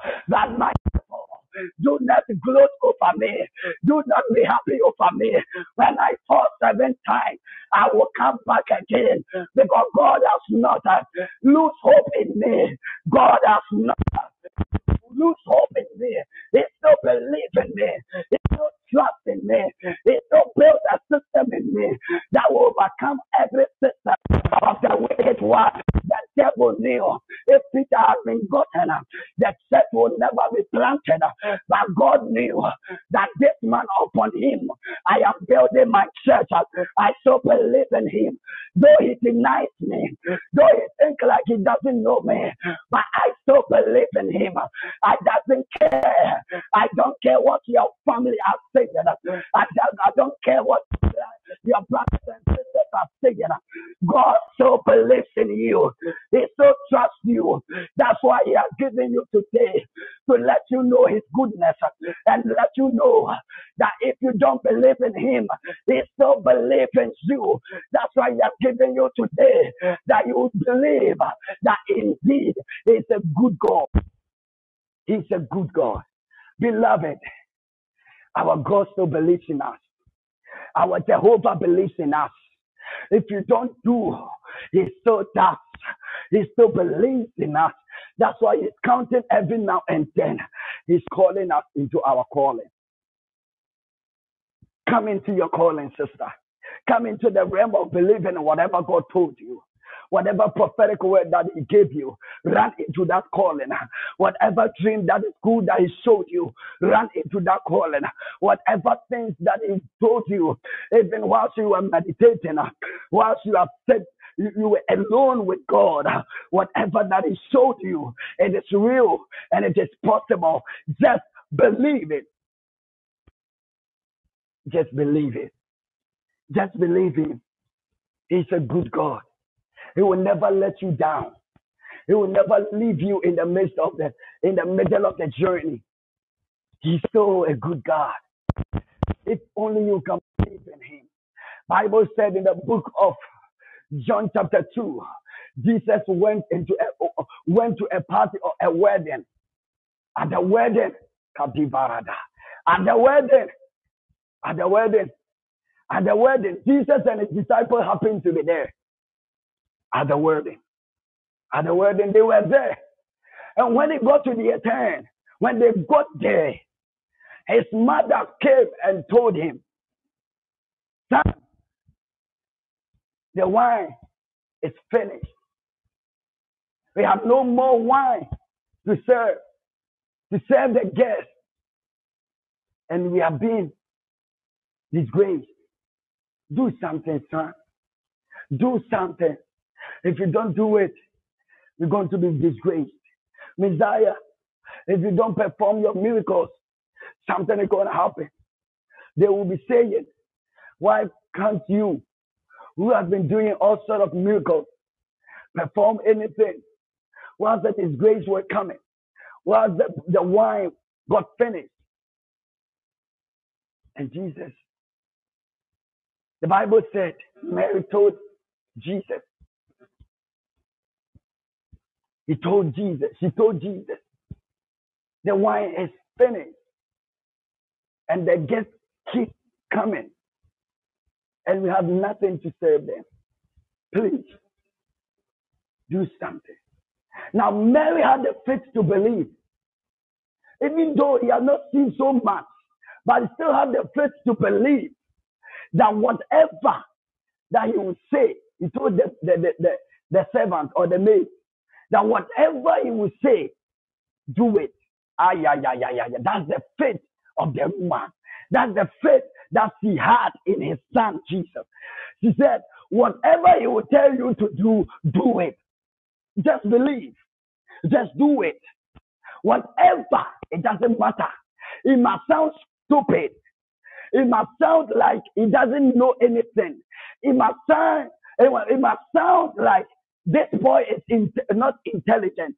do not gloat over me. Do not be happy over me. When I fall 7 times, I will come back again, because God has not lose hope in me. God has not lose hope in me. He still believes in me. He still trusts in me. He still builds a system in me that will overcome every system of the wicked one. The devil knew if Peter had been gotten, the church would never be planted. But God knew that this man, upon him I am building my church. I so believe in him. Though he denies me, though he thinks like he doesn't know me, but I so believe in him. I doesn't care. I don't care what your family has taken. I don't care what your brothers and sisters have taken. God so believes in you. He so trusts you. That's why he has given you today, to let you know his goodness and let you know that if you don't believe in him, he still believes in you. That's why he has given you today, that you believe that indeed he's a good God. He's a good God. Beloved, our God still believes in us. Our Jehovah believes in us. If you don't do, he still does. He still believes in us. That's why he's counting every now and then. He's calling us into our calling. Come into your calling, sister. Come into the realm of believing in whatever God told you. Whatever prophetic word that he gave you, run into that calling. Whatever dream that is good that he showed you, run into that calling. Whatever things that he told you, even whilst you were meditating, whilst you have said you were alone with God, whatever that he showed you, it is real and it is possible. Just believe it. Just believe it. Just believe him. He's a good God. He will never let you down. He will never leave you in the middle of the journey. He's so a good God. If only you can believe in him. Bible said in the book of John chapter 2, Jesus went to a party or a wedding. At the wedding, Jesus and his disciples happened to be there. At the wedding, they were there. And when it got to their turn, when they got there, his mother came and told him, "Son, the wine is finished. We have no more wine to serve the guests. And we have been disgraced. Do something, son. Do something. If you don't do it, you're going to be disgraced. Messiah, if you don't perform your miracles, something is going to happen." They will be saying, "Why can't you, who have been doing all sorts of miracles, perform anything?" While the disgrace were coming, while the wine got finished. And Jesus, the Bible said, Mary told Jesus, she told Jesus, The wine is finished. And the guests keep coming. And we have nothing to serve them. Please, do something. Now, Mary had the faith to believe. Even though he had not seen so much, but he still had the faith to believe that whatever that he would say, he told the servant or the maid, that whatever he would say, do it. That's the faith of the woman. That's the faith that she had in his son, Jesus. She said, whatever he will tell you to do, do it. Just believe. Just do it. Whatever, it doesn't matter. It must sound stupid. It must sound like he doesn't know anything. It must sound like this boy is not intelligent.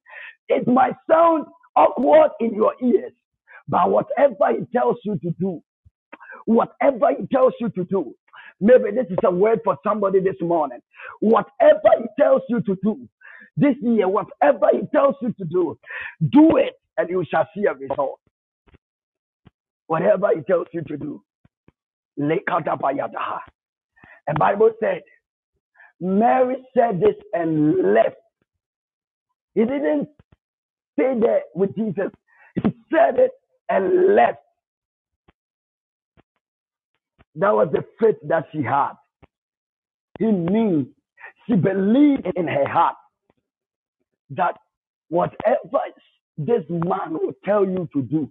It might sound awkward in your ears. But whatever he tells you to do, whatever he tells you to do, maybe this is a word for somebody this morning. Whatever he tells you to do this year, whatever he tells you to do, do it and you shall see a result. Whatever he tells you to do. And Bible said, Mary said this and left. He didn't stay there with Jesus. He said it and left. That was the faith that she had. He knew, she believed in her heart that whatever this man will tell you to do,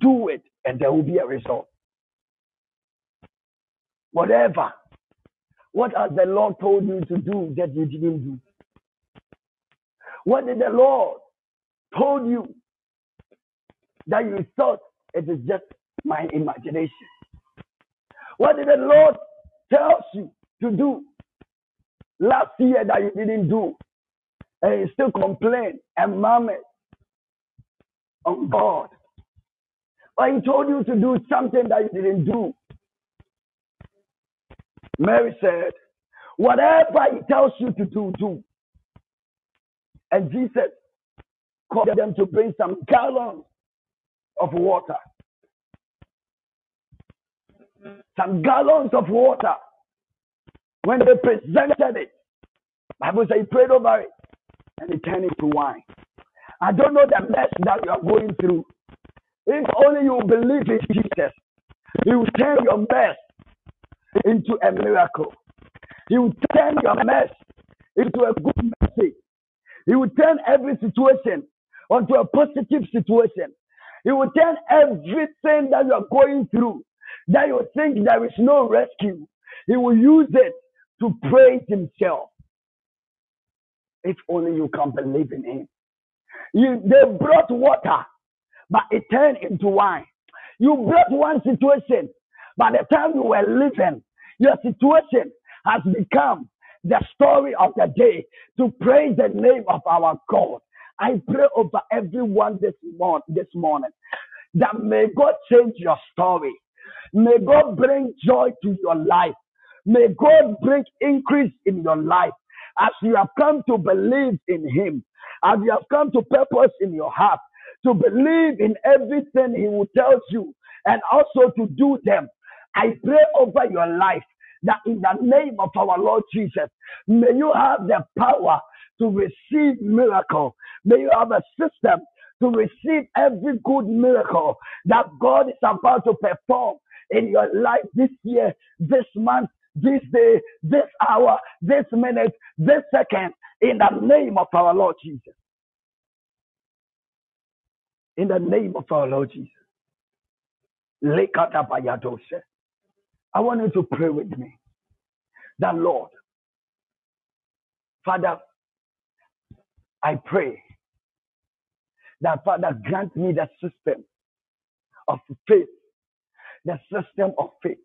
do it and there will be a result. Whatever. What has the Lord told you to do that you didn't do? What did the Lord told you that you thought it is just my imagination? What did the Lord tell you to do last year that you didn't do? And you still complain and murmur on God. But he told you to do something that you didn't do. Mary said, whatever he tells you to do, do. And Jesus called them to bring some gallons of water. Some gallons of water. When they presented it, the Bible says he prayed over it and he turned it to wine. I don't know the mess that you are going through. If only you believe in Jesus, he will turn your mess into a miracle. He will turn your mess into a good message. He will turn every situation onto a positive situation. He will turn everything that you are going through, that you think there is no rescue, he will use it to praise himself. If only you can believe in him. They brought water, but it turned into wine. You brought one situation, by the time you were living, your situation has become the story of the day to praise the name of our God. I pray over everyone this morning that may God change your story. May God bring joy to your life. May God bring increase in your life as you have come to believe in him, as you have come to purpose in your heart, to believe in everything he will tell you and also to do them. I pray over your life that in the name of our Lord Jesus, may you have the power to receive miracle. May you have a system to receive every good miracle that God is about to perform in your life this year, this month, this day, this hour, this minute, this second, in the name of our Lord Jesus. In the name of our Lord Jesus. I want you to pray with me. That Lord, Father, I pray that Father grant me the system of faith, the system of faith.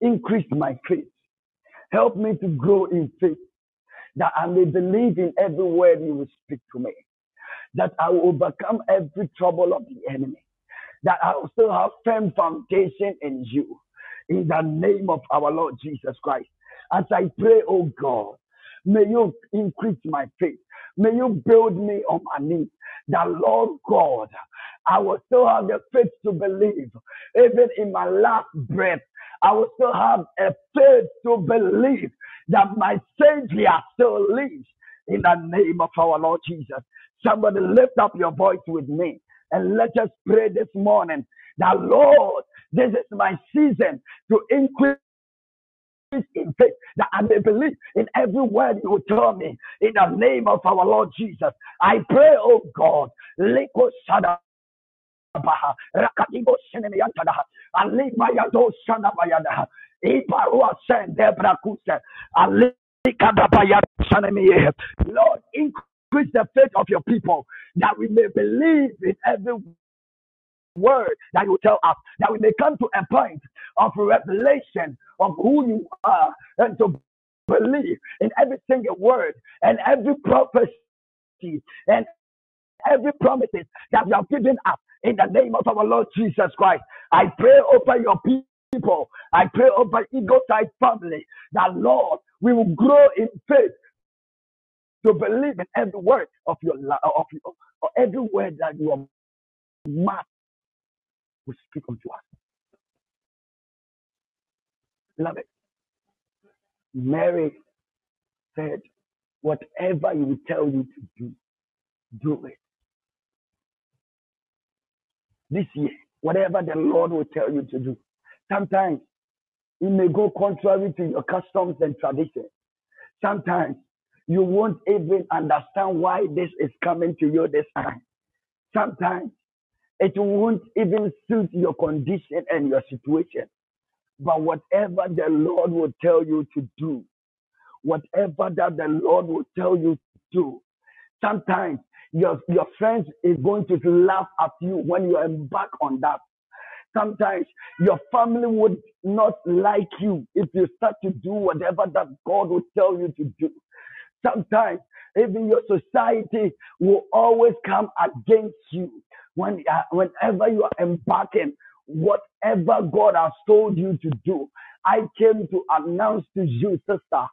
Increase my faith. Help me to grow in faith, that I may believe in every word you will speak to me, that I will overcome every trouble of the enemy, that I will still have firm foundation in you, in the name of our Lord Jesus Christ. As I pray, oh God, may you increase my faith. May you build me on my knees. That Lord God, I will still have the faith to believe. Even in my last breath, I will still have a faith to believe that my Savior still lives, in the name of our Lord Jesus. Somebody lift up your voice with me and let us pray this morning that, Lord, this is my season to increase in faith, that I may believe in every word you tell me, in the name of our Lord Jesus. I pray, oh God, Lord, increase the faith of your people, that we may believe in every word that you tell us, that we may come to a point of revelation of who you are, and to believe in every single word and every prophecy and every promises that you have given us, in the name of our Lord Jesus Christ. I pray over your people. I pray over Eagle-Side family that, Lord, we will grow in faith to believe in every word of your love, or every word that your mouth will speak unto us. Love it. Mary said, whatever you will tell you to do, do it. This year, whatever the Lord will tell you to do. Sometimes it may go contrary to your customs and traditions. Sometimes you won't even understand why this is coming to you this time. Sometimes it won't even suit your condition and your situation. But whatever the Lord will tell you to do, whatever that the Lord will tell you to do, sometimes your friends is going to laugh at you when you embark on that. Sometimes your family would not like you if you start to do whatever that God will tell you to do. Sometimes even your society will always come against you whenever you are embarking whatever God has told you to do. I came to announce to you, sister,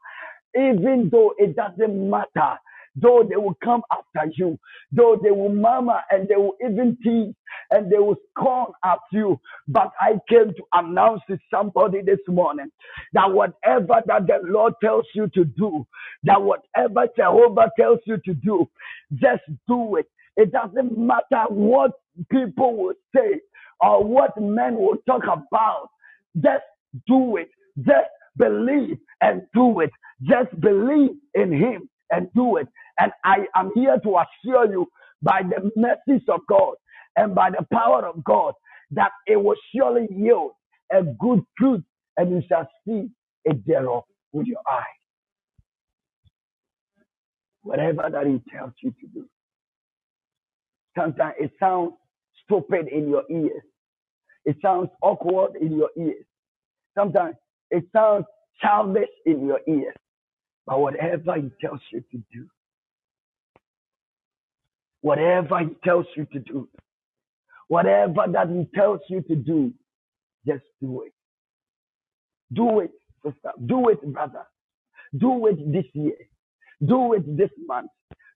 even though it doesn't matter, though they will come after you, though they will murmur and they will even tease and they will scorn at you, but I came to announce to somebody this morning that whatever that the Lord tells you to do, that whatever Jehovah tells you to do, just do it. It doesn't matter what people will say or what men will talk about. Just do it. Just believe and do it. Just believe in Him and do it. And I am here to assure you by the mercies of God and by the power of God that it will surely yield a good fruit, and you shall see it thereof with your eyes. Whatever that He tells you to do. Sometimes it sounds stupid in your ears. It sounds awkward in your ears. Sometimes it sounds childish in your ears. But whatever He tells you to do, whatever He tells you to do, whatever that He tells you to do, just do it. Do it, sister. Do it, brother. Do it this year. Do it this month.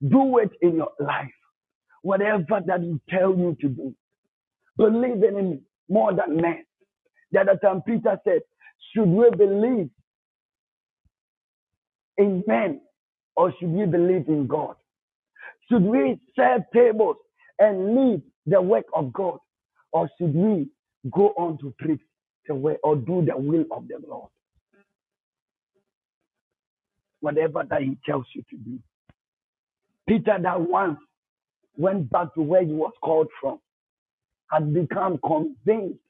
Do it in your life. Whatever that He tells you to do, believe in Him more than men. The other time Peter said, should we believe in men, or should we believe in God? Should we serve tables and leave the work of God, or should we go on to preach the way or do the will of the Lord? Whatever that He tells you to do. Peter, that once went back to where he was called from, has become convinced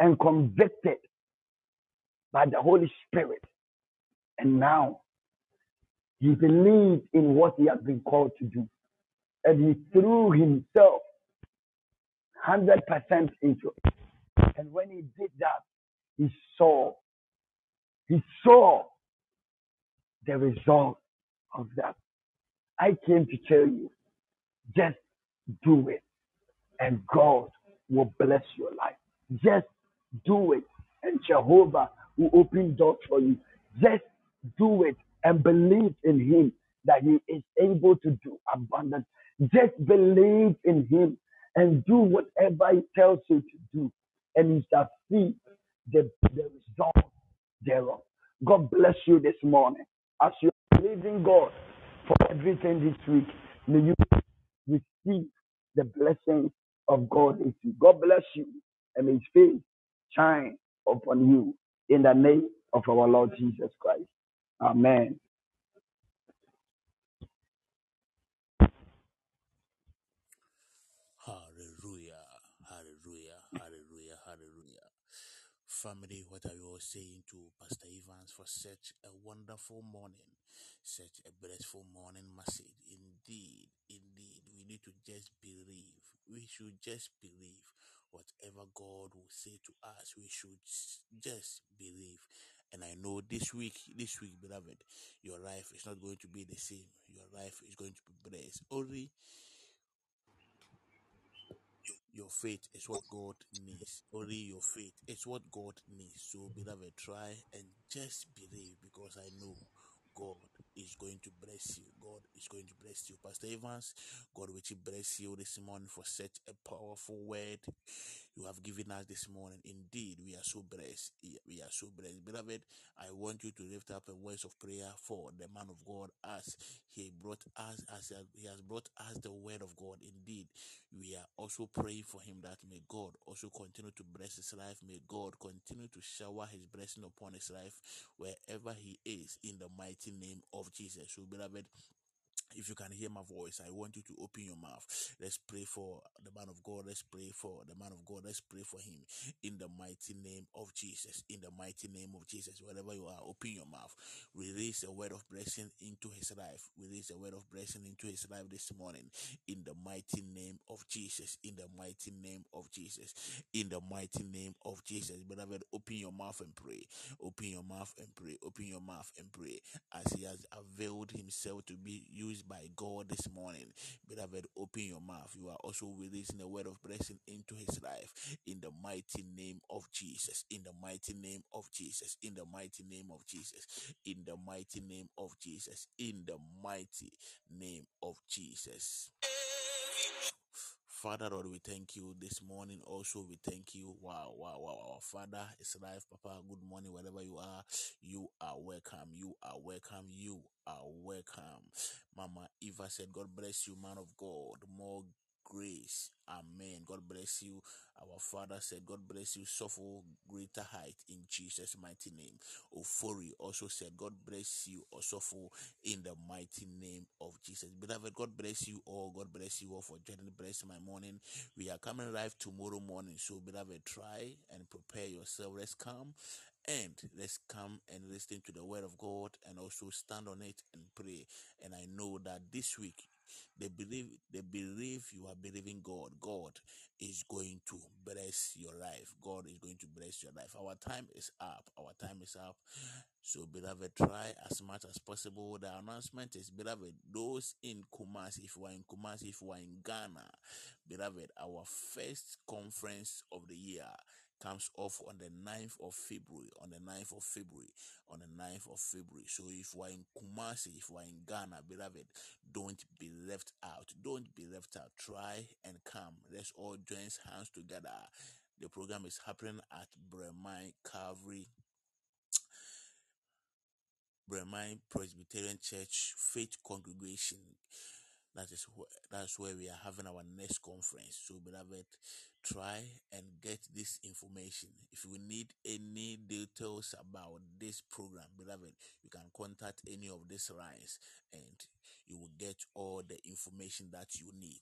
and convicted by the Holy Spirit, and now he believed in what he had been called to do. And he threw himself 100% into it. And when he did that, he saw the result of that. I came to tell you, just do it, and God will bless your life. Just do it, and Jehovah will open doors for you. Just do it, and believe in Him that He is able to do abundance. Just believe in Him and do whatever he tells you to do, and you shall see the result thereof. God bless you this morning. As you are praising God for everything this week, may you receive the blessings of God this week. God bless you, and may his face shine upon you in the name of our Lord Jesus Christ. Amen. Family, what are you all saying to Pastor Evans for such a wonderful morning, such a blessful morning message? Indeed, indeed, we need to just believe. We should just believe whatever God will say to us. We should just believe. And I know this week, beloved, your life is not going to be the same. Your life is going to be blessed. Only your faith is what God needs. Only your faith is what God needs. So, beloved, try and just believe, because I know God is going to bless you. God is going to bless you. Pastor Evans, God will bless you this morning for such a powerful word you have given us this morning. Indeed, we are so blessed. We are so blessed. Beloved, I want you to lift up a voice of prayer for the man of God as he has brought us the word of God. Indeed, we are also praying for him that may God also continue to bless his life. May God continue to shower his blessing upon his life wherever he is, in the mighty name of Jesus. So, beloved, if you can hear my voice, I want you to open your mouth. Let's pray for the man of God. Let's pray for the man of God. Let's pray for him in the mighty name of Jesus. In the mighty name of Jesus, wherever you are, open your mouth. Release a word of blessing into his life. Release a word of blessing into his life this morning. In the mighty name of Jesus. In the mighty name of Jesus. In the mighty name of Jesus. Beloved, open your mouth and pray. Open your mouth and pray. Open your mouth and pray. As he has availed himself to be used by God this morning, beloved, open your mouth. You are also releasing a word of blessing into his life, in the mighty name of Jesus. In the mighty name of Jesus. In the mighty name of Jesus. In the mighty name of Jesus. In the mighty name of Jesus. Father, Lord, we thank you this morning. Also, we thank you. Wow. Father, it's life, Papa. Good morning, wherever you are. You are welcome. You are welcome. You are welcome. Mama Eva said, God bless you, man of God. More grace. Amen. God bless you. Our Father said, God bless you. Suffer greater height in Jesus' mighty name. Ofori also said, God bless you. Or suffer in the mighty name of Jesus. Beloved, God bless you all. God bless you all for joining Bless My Morning. We are coming live tomorrow morning. So, beloved, try and prepare yourself. Let's come and listen to the word of God, and also stand on it and pray. And I know that this week, they believe you are believing God. God is going to bless your life. God is going to bless your life. Our time is up. So, beloved, try as much as possible. The announcement is, beloved, those in Kumasi, if you are in Ghana, beloved, our first conference of the year comes off on the 9th of February. So if you are in Kumasi, if you are in Ghana, beloved, don't be left out. Try and come. Let's all join hands together. The program is happening at Bremai Presbyterian Church Faith Congregation. That's where we are having our next conference. So, beloved, try and get this information. If you need any details about this program, beloved, you can contact any of these lines and you will get all the information that you need.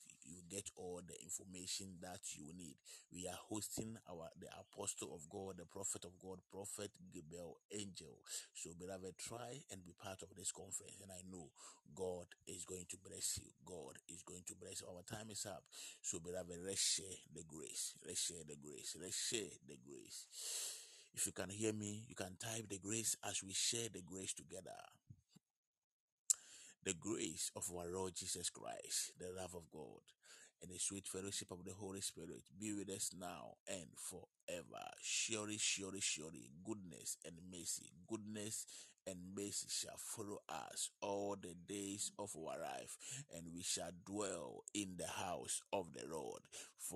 We are hosting the Apostle of God, the Prophet of God, Prophet Gabriel Angel. So, beloved, try and be part of this conference. And I know God is going to bless you. God is going to bless you. Our time is up. So, beloved, let's share the grace. If you can hear me, you can type the grace as we share the grace together. The grace of our Lord Jesus Christ, the love of God, and the sweet fellowship of the Holy Spirit be with us now and forever. Surely, goodness and mercy shall follow us all the days of our life, and we shall dwell in the house of the Lord for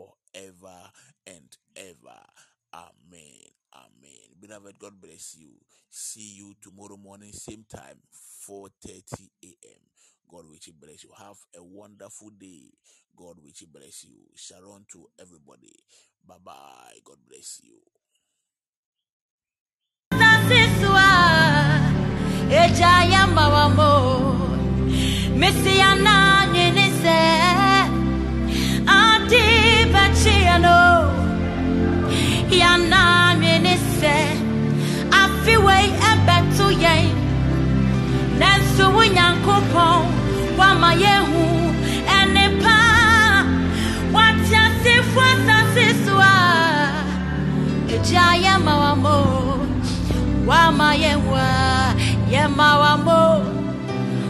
beloved, God bless you. See you tomorrow morning, same time, 4:30 a.m. God will bless you. Have a wonderful day. God will bless you. Shalom to everybody. Bye-bye. God bless you. Yana minise afiwe ebetu yen nansu nyankopon wa mayehu enepa watia sifwa sasiswa ejaya mawamo wa mayewa yemawamo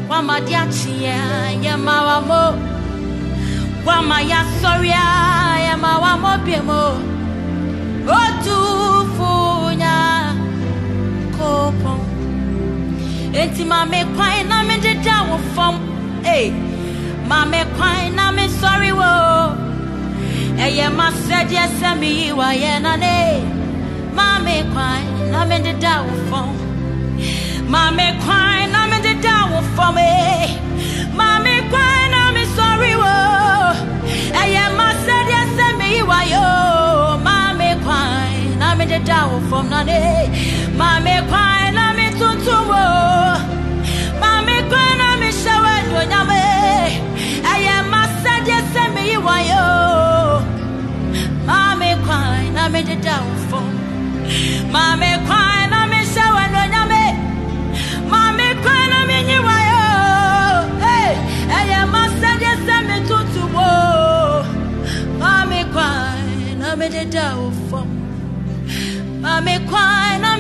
wa madiachia yemawamo wa mayasoria yemawamo biemo Otufunya kopon Enti mame kwai na me de dawo fom eh mame kwai na me sorry wo Eye ma said yes me wa yena ne mame kwai na me de dawo fom mame kwai na me de dawo fom eh mame kwai na me sorry wo Eye ma said yes me wa yo the down from the day, Mammy, crying, I'm in tomorrow. Mammy, crying, I'm in shower. I am my son, yes, send me why. Mammy, crying, I'm in the down from Mammy, crying, I'm in shower. Mammy, crying, I'm in you. Hey, I am my son, yes, send me tomorrow. Mammy, crying, I'm in the down from Mame kwai na